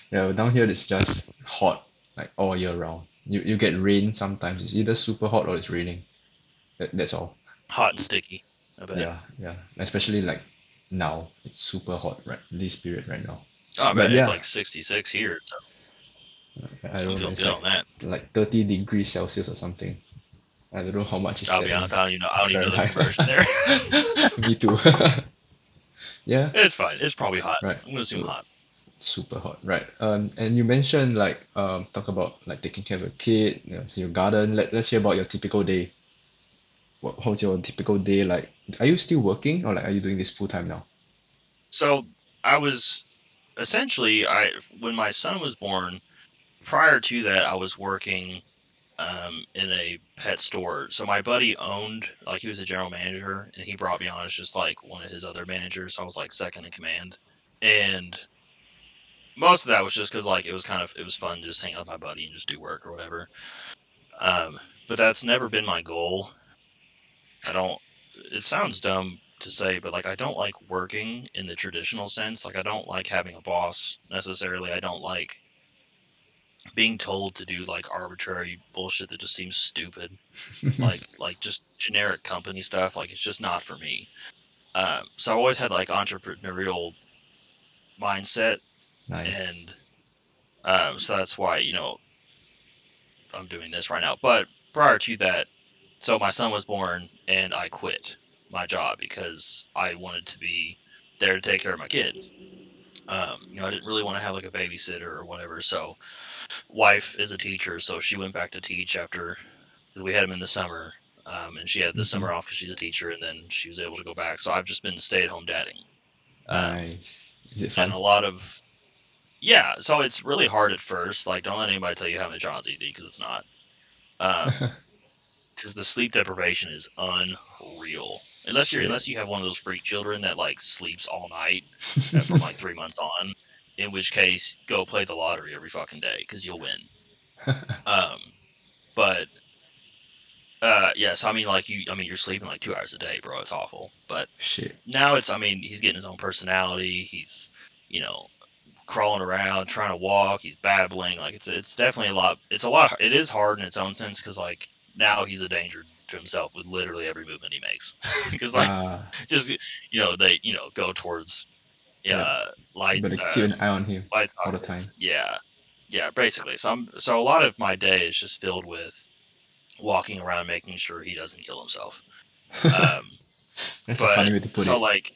Yeah, but down here it's just hot, like all year round. You get rain sometimes. It's either super hot or it's raining. That's all. Hot and sticky. I bet. Yeah. Especially like now, it's super hot right this period right now. Oh, but it's like 66 here. So I don't feel good on that. Like 30 degrees Celsius or something. I don't know how much it's. I'll be honest, I don't even know the conversion there. Me too. Yeah. It's fine. It's probably hot. Right. I'm gonna assume hot. Super hot, right? And you mentioned like talk about like taking care of your kid, you know, your garden. Let's hear about your typical day. How's your typical day like? Are you still working or like are you doing this full time now? So I was when my son was born, prior to that, I was working in a pet store. So my buddy owned, like, he was a general manager, and he brought me on as just like one of his other managers. So I was like second in command, and most of that was just because like it was fun to just hang out with my buddy and just do work or whatever. But that's never been my goal. I don't. It sounds dumb to say, but like I don't like working in the traditional sense. Like I don't like having a boss necessarily. I don't like being told to do like arbitrary bullshit that just seems stupid, like just generic company stuff. Like it's just not for me. So I always had like entrepreneurial mindset, nice. And so that's why, you know, I'm doing this right now. But prior to that, so my son was born, and I quit my job because I wanted to be there to take care of my kid. You know, I didn't really want to have like a babysitter or whatever. So wife is a teacher, so she went back to teach after we had him in the summer, and she had the summer off because she's a teacher, and then she was able to go back. So I've just been stay-at-home dadding. Nice. Is it fun? And a lot of, yeah. So it's really hard at first. Like, don't let anybody tell you having a child's easy, because it's not. Because the sleep deprivation is unreal. Unless you have one of those freak children that like sleeps all night for like 3 months on, in which case go play the lottery every fucking day because you'll win. Yeah, so I mean, like you're sleeping like 2 hours a day, bro. It's awful. But shit. Now it's, I mean, he's getting his own personality. He's, you know, crawling around, trying to walk. He's babbling. Like it's definitely a lot. It is hard in its own sense because like now he's a danger to himself with literally every movement he makes, because like just, you know, they, you know, go towards light, but keep an eye on him all the time. Yeah basically. So a lot of my day is just filled with walking around making sure he doesn't kill himself. That's a funny way to put it. Like,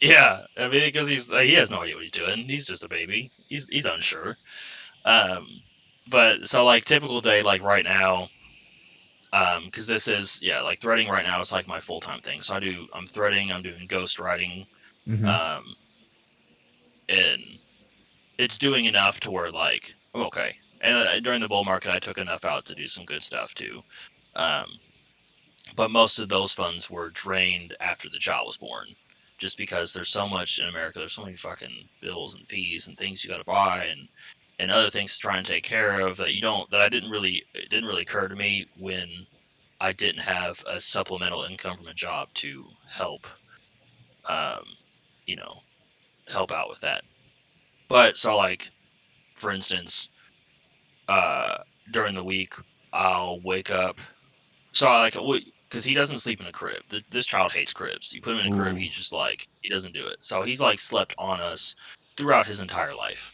yeah, I mean, because he has no idea what he's doing. He's just a baby. He's unsure. But so like typical day, like right now, because this is, yeah, like threading right now is like my full-time thing. So I'm threading, I'm doing ghost writing, and it's doing enough to where like I'm okay. And during the bull market, I took enough out to do some good stuff too. But most of those funds were drained after the child was born, just because there's so much in America. There's so many fucking bills and fees and things you got to buy and other things to try and take care of that it didn't really occur to me when I didn't have a supplemental income from a job to help, you know, help out with that. But so like, for instance, during the week I'll wake up. So I like, because he doesn't sleep in a crib. This child hates cribs. You put him in a crib, he's just like, he doesn't do it. So he's like slept on us throughout his entire life.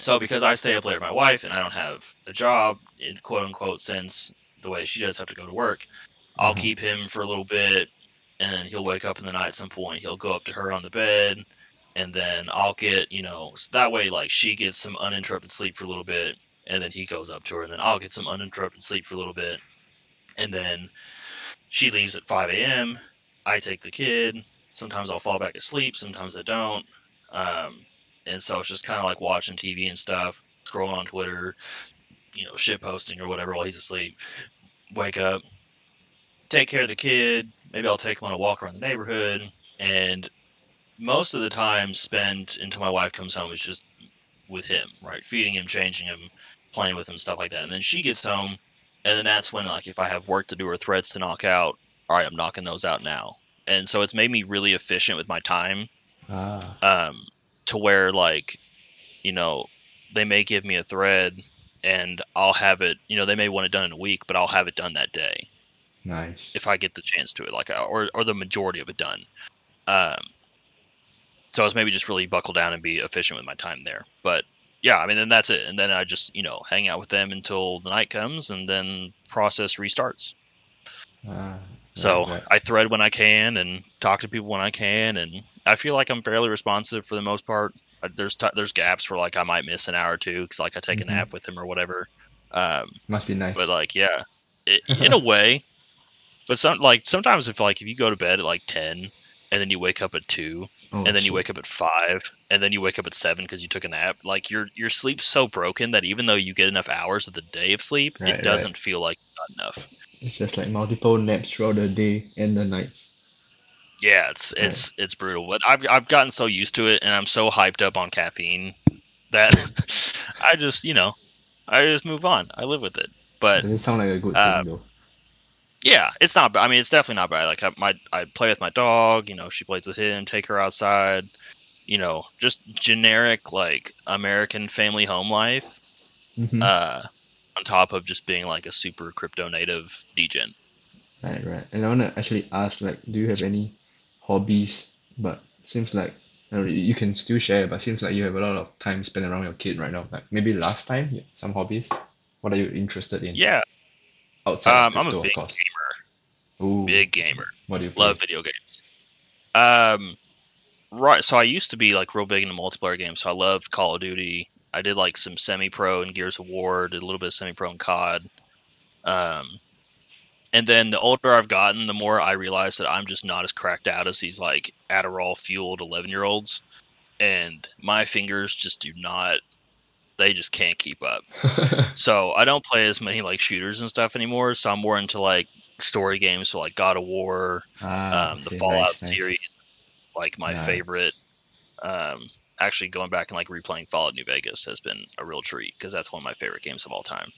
So because I stay up late with my wife and I don't have a job in quote unquote sense, the way she does have to go to work, I'll keep him for a little bit, and he'll wake up in the night at some point. He'll go up to her on the bed, and then I'll get, you know, so that way like she gets some uninterrupted sleep for a little bit, and then he goes up to her, and then I'll get some uninterrupted sleep for a little bit, and then she leaves at 5 a.m. I take the kid. Sometimes I'll fall back asleep. Sometimes I don't. And so it's just kind of like watching TV and stuff, scrolling on Twitter, you know, shit posting or whatever while he's asleep. Wake up, take care of the kid. Maybe I'll take him on a walk around the neighborhood. And most of the time spent until my wife comes home is just with him, right? Feeding him, changing him, playing with him, stuff like that. And then she gets home, and then that's when, like, if I have work to do or threads to knock out, all right, I'm knocking those out now. And so it's made me really efficient with my time. To where, like, you know, they may give me a thread and I'll have it, you know, they may want it done in a week, but I'll have it done that day. Nice. If I get the chance to it, like, or the majority of it done. So I was maybe just really buckle down and be efficient with my time there. But yeah, I mean, then that's it. And then I just, you know, hang out with them until the night comes, and then process restarts. So I thread when I can and talk to people when I can, and I feel like I'm fairly responsive for the most part. There's gaps where like I might miss an hour or two because like I take a nap with him or whatever. Must be nice. But like, yeah, in a way. But sometimes if you go to bed at like 10 and then you wake up at 2, and then you wake up at 5, and then you wake up at 7 because you took a nap. Like your sleep's so broken that even though you get enough hours of the day of sleep, it doesn't feel like not enough. It's just like multiple naps throughout the day and the nights. Yeah, it's brutal. But I've gotten so used to it, and I'm so hyped up on caffeine that I just I just move on. I live with it. But does it sound like a good thing though? Yeah, it's not bad. I mean, it's definitely not bad. Like I play with my dog. She plays with him. Take her outside. Just generic like American family home life. Mm-hmm. On top of just being like a super crypto native degen. Right. And I wanna actually ask, like, do you have any hobbies? But seems like you can still share. But seems like you have a lot of time spent around your kid right now. Like maybe last time, some hobbies. What are you interested in? Yeah. Outside of crypto, I'm a big gamer. Ooh. Big gamer. What do you play? Love video games. Right. So I used to be like real big into multiplayer games. So I loved Call of Duty. I did like some semi-pro and Gears of War. Did a little bit of semi-pro and COD. And then the older I've gotten, the more I realize that I'm just not as cracked out as these like Adderall-fueled 11-year-olds, and my fingers just do not. They just can't keep up. So I don't play as many like shooters and stuff anymore. So I'm more into like story games, so like God of War, the Fallout series, like my favorite. Actually, going back and like replaying Fallout New Vegas has been a real treat because that's one of my favorite games of all time.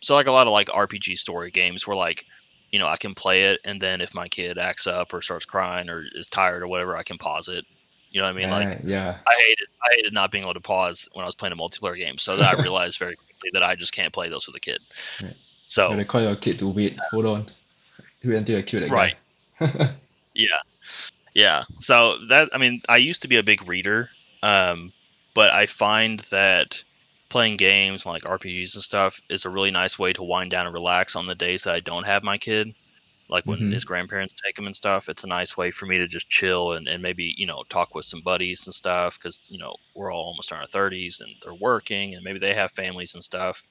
So like a lot of like RPG story games where like, I can play it and then if my kid acts up or starts crying or is tired or whatever, I can pause it. You know what I mean? I hated not being able to pause when I was playing a multiplayer game. So that I realized very quickly that I just can't play those with a kid. Right. So they call your kid to wait. Hold on. Wait until you're cute again. Right. Yeah. So that I used to be a big reader, but I find that playing games like RPGs and stuff is a really nice way to wind down and relax on the days that I don't have my kid. Like when his grandparents take him and stuff, it's a nice way for me to just chill and maybe, talk with some buddies and stuff because, we're all almost in our 30s and they're working and maybe they have families and stuff.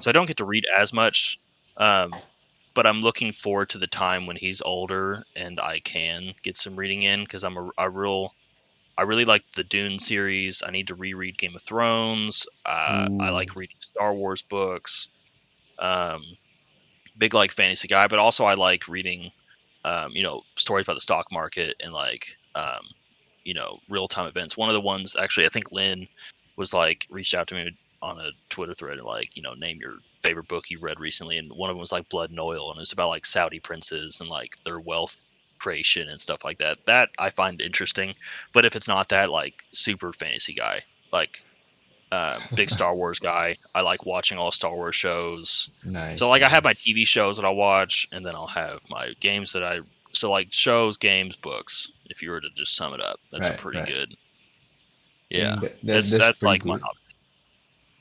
So I don't get to read as much, but I'm looking forward to the time when he's older and I can get some reading in because I really like the Dune series. I need to reread Game of Thrones. I like reading Star Wars books. Big like fantasy guy, but also I like reading, stories about the stock market and like, real time events. One of the ones actually, I think Lynn was like reached out to me on a Twitter thread and like, name your favorite book you read recently. And one of them was like Blood and Oil, and it's about like Saudi princes and like their wealth creation and stuff like that. That I find interesting, but if it's not that, like super fantasy guy, like. Big Star Wars guy. I like watching all Star Wars shows. Nice, so like I have my TV shows that I'll watch, and then I'll have my games that I. So like shows, games, books. If you were to just sum it up, that's pretty good. Yeah, that's like good. My hobby.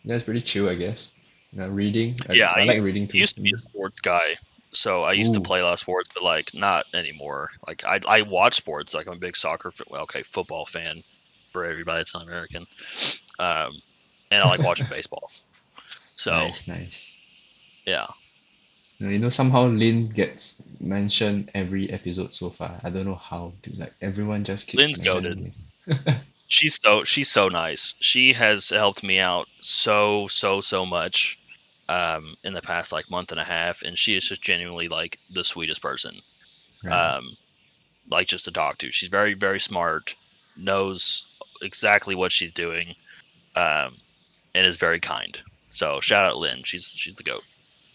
That's pretty chill, I guess. Reading. I like reading too. I used to be a sports guy, so I used to play a lot of sports, but like not anymore. Like I watch sports. Like I'm a big soccer, football fan. For everybody that's not American. And I like watching baseball. So nice. Yeah. Somehow Lynn gets mentioned every episode so far. I don't know how. Like everyone just keeps. Lynn's goated. She's so nice. She has helped me out so much, in the past like month and a half, and she is just genuinely like the sweetest person, like just to talk to. She's very very smart, knows exactly what she's doing. And is very kind. So shout out Lynn. She's the GOAT.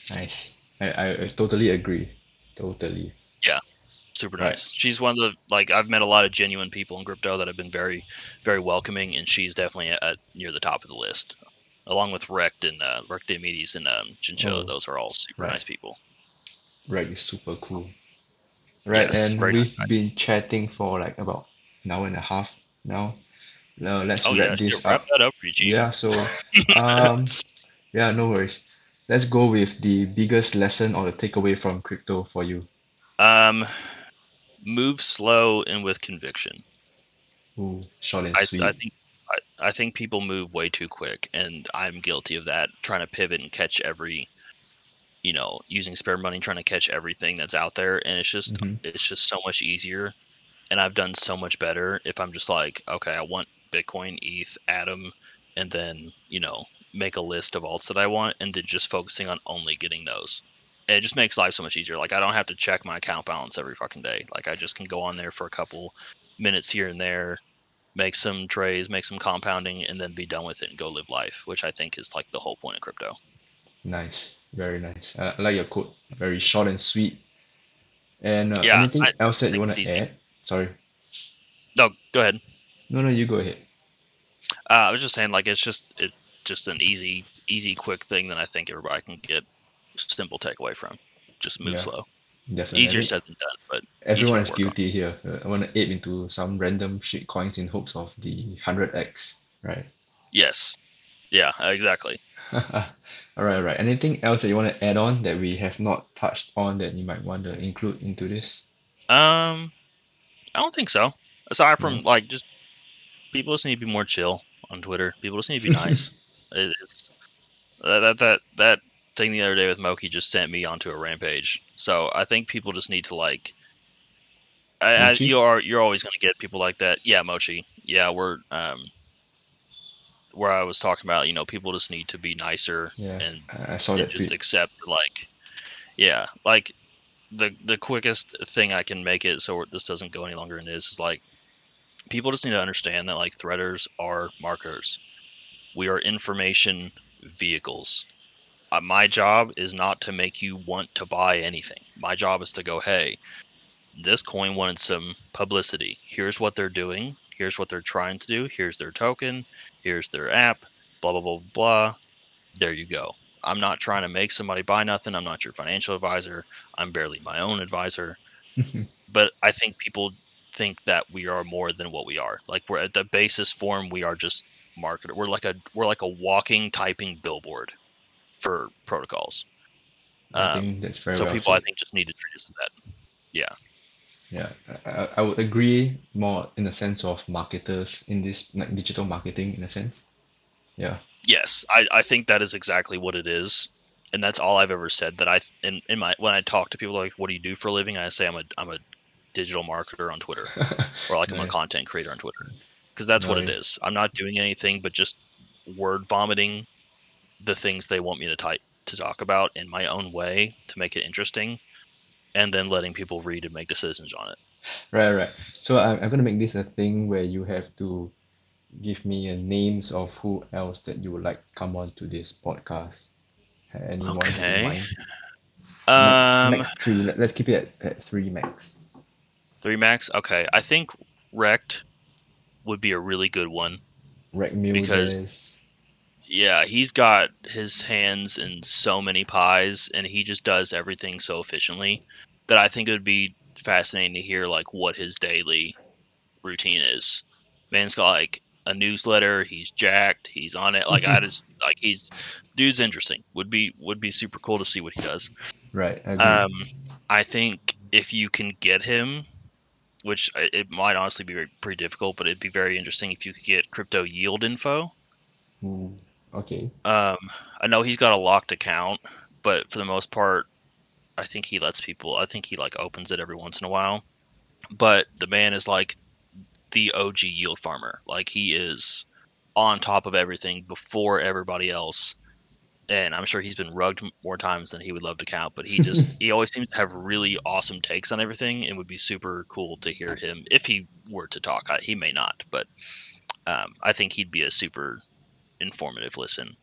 Nice. I totally agree. Totally. Yeah. Super nice. She's one of the I've met a lot of genuine people in crypto that have been very, very welcoming, and she's definitely at near the top of the list, along with Rekt and Rekt Diomedes and Chinchilla. Those are all super nice people. Rekt is super cool. And we've been chatting for about an hour and a half now. No, let's wrap this up. Wrap that up, Reggie. Yeah, so no worries. Let's go with the biggest lesson or the takeaway from crypto for you. Move slow and with conviction. Ooh, short and sweet. I think people move way too quick, and I'm guilty of that. Trying to pivot and catch every, using spare money, trying to catch everything that's out there, and it's just so much easier And I've done so much better if I'm just like, okay, I want Bitcoin, ETH, Atom, and then, you know, make a list of alts that I want, and then just focusing on only getting those. And it just makes life so much easier. Like, I don't have to check my account balance every fucking day. Like, I just can go on there for a couple minutes here and there, make some trades, make some compounding, and then be done with it and go live life, which I think is like the whole point of crypto. Nice. Very nice. I like your quote. Very short and sweet. And yeah, anything else that you want to add? Sorry. No, go ahead. No, you go ahead. I was just saying, like, it's just an easy, quick thing that I think everybody can get simple takeaway from. Just move slow. Definitely. Easier said than done, but everyone is guilty here. I want to ape into some random shit coins in hopes of the 100x, right? Yes. Yeah, exactly. All right. Anything else that you want to add on that we have not touched on that you might want to include into this? I don't think so. Aside from like, just people just need to be more chill on Twitter. People just need to be nice. It's that thing the other day with Moki just sent me onto a rampage. So I think people just need to like. You're always going to get people like that. Yeah, Mochi. Yeah, we're where I was talking about. You know, people just need to be nicer. Yeah, and I saw that just tweet. Accept like, yeah, like the quickest thing I can make it so this doesn't go any longer than it is like people just need to understand that like threaders are marketers. We are information vehicles. My job is not to make you want to buy anything. My job is to go, hey, this coin wanted some publicity. Here's what they're doing. Here's what they're trying to do. Here's their token. Here's their app. Blah, blah, blah, blah. There you go. I'm not trying to make somebody buy nothing. I'm not your financial advisor. I'm barely my own advisor. But I think people think that we are more than what we are. Like, we're at the basis form. We are just marketer. We're like a walking, typing billboard for protocols. I think that's very so well people said. I think just need to treat us as that. Yeah. I would agree more in the sense of marketers in this, like, digital marketing in a sense. Yeah. Yes, I think that is exactly what it is, and that's all I've ever said. That I in my when I talk to people like, "What do you do for a living?" I say I'm a digital marketer on Twitter, or like I'm a content creator on Twitter, because that's what it is. I'm not doing anything but just word vomiting the things they want me to talk about in my own way to make it interesting, and then letting people read and make decisions on it. Right. So I'm gonna make this a thing where you have to give me names of who else that you would like come on to this podcast. Anyone in mind? Max 3. Let's keep it at 3 max. 3 max? Okay. I think Rekt would be a really good one. Rekt Music. Because, yeah, he's got his hands in so many pies, and he just does everything so efficiently that I think it would be fascinating to hear, like, what his daily routine is. Man's got, like, a newsletter, he's jacked, he's on it, like, I just like, he's dude's interesting. Would be super cool to see what he does, right? I think if you can get him, which it might honestly be pretty difficult, but it'd be very interesting if you could get crypto yield info. Okay. I know he's got a locked account, but for the most part I think he lets people, I think he like opens it every once in a while, but the man is like the OG yield farmer. Like, he is on top of everything before everybody else, and I'm sure he's been rugged more times than he would love to count, but he just he always seems to have really awesome takes on everything, and would be super cool to hear him if he were to talk. He may not, but I think he'd be a super informative listen.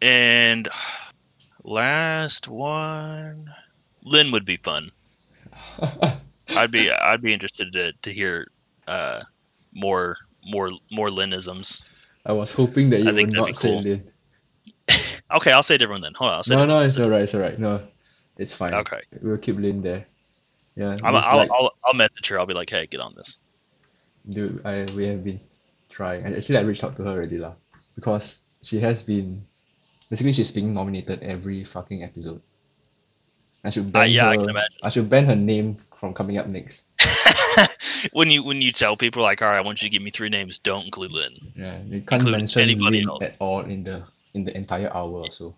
And last one, Lynn would be fun. I'd be interested to hear more Lynnisms. I was hoping that you would not say Lynn. Okay, I'll say it everyone then. Hold on. I'll say no, it's all right. No, it's fine. Okay, we'll keep Lynn there. Yeah, I'll message her. I'll be like, hey, get on this. Dude, we have been trying. And actually, I reached out to her already lah, because she has been basically she's being nominated every fucking episode. I should ban her. I can imagine. I should ban her name from coming up next. when you tell people like, all right, I want you to give me 3 names, don't include Lynn. Yeah, you can't mention anybody Lynn else at all in the entire hour or so.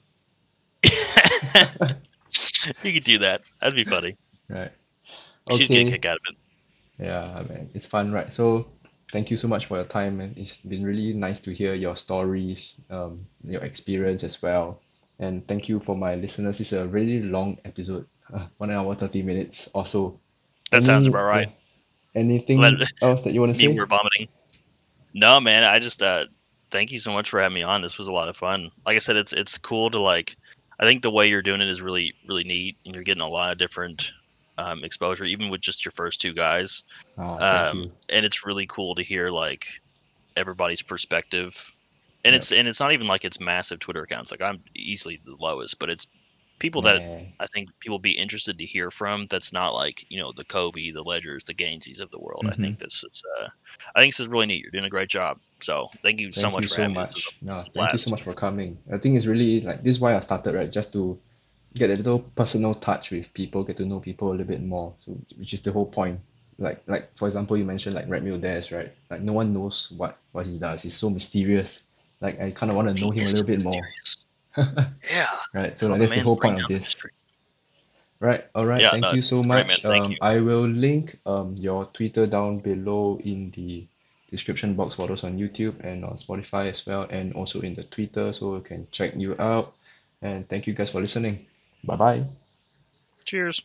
You could do that. That'd be funny. Right. Okay. She'd get a kick out of it. Yeah, man, it's fun, right? So thank you so much for your time, and it's been really nice to hear your stories, your experience as well. And thank you for my listeners. It's a really long episode, 1 hour, 30 minutes or so. That sounds about right. Anything else that you want to say? We're vomiting. No, man, I just thank you so much for having me on. This was a lot of fun. Like I said, it's cool to like, I think the way you're doing it is really, really neat, and you're getting a lot of different exposure, even with just your first two guys. And it's really cool to hear like everybody's perspective. And yep. it's not even like it's massive Twitter accounts. Like I'm easily the lowest, but it's people that I think people be interested to hear from. That's not like, you know, the Kobe, the Ledgers, the Gainsies of the world. Mm-hmm. I think this is really neat. You're doing a great job. So thank you so much for having me. No, thank you so much for coming. I think it's really like, this is why I started, right? Just to get a little personal touch with people, get to know people a little bit more. So which is the whole point. Like for example, you mentioned like Red Mill Dares, right? Like no one knows what he does. He's so mysterious. Like I kind of want to know him a little bit more. Yeah. Right. So like, that's the whole point of this. Right. All right. Yeah, thank you so much. I will link your Twitter down below in the description box for those on YouTube and on Spotify as well, and also in the Twitter, so you can check you out. And thank you guys for listening. Bye bye. Cheers.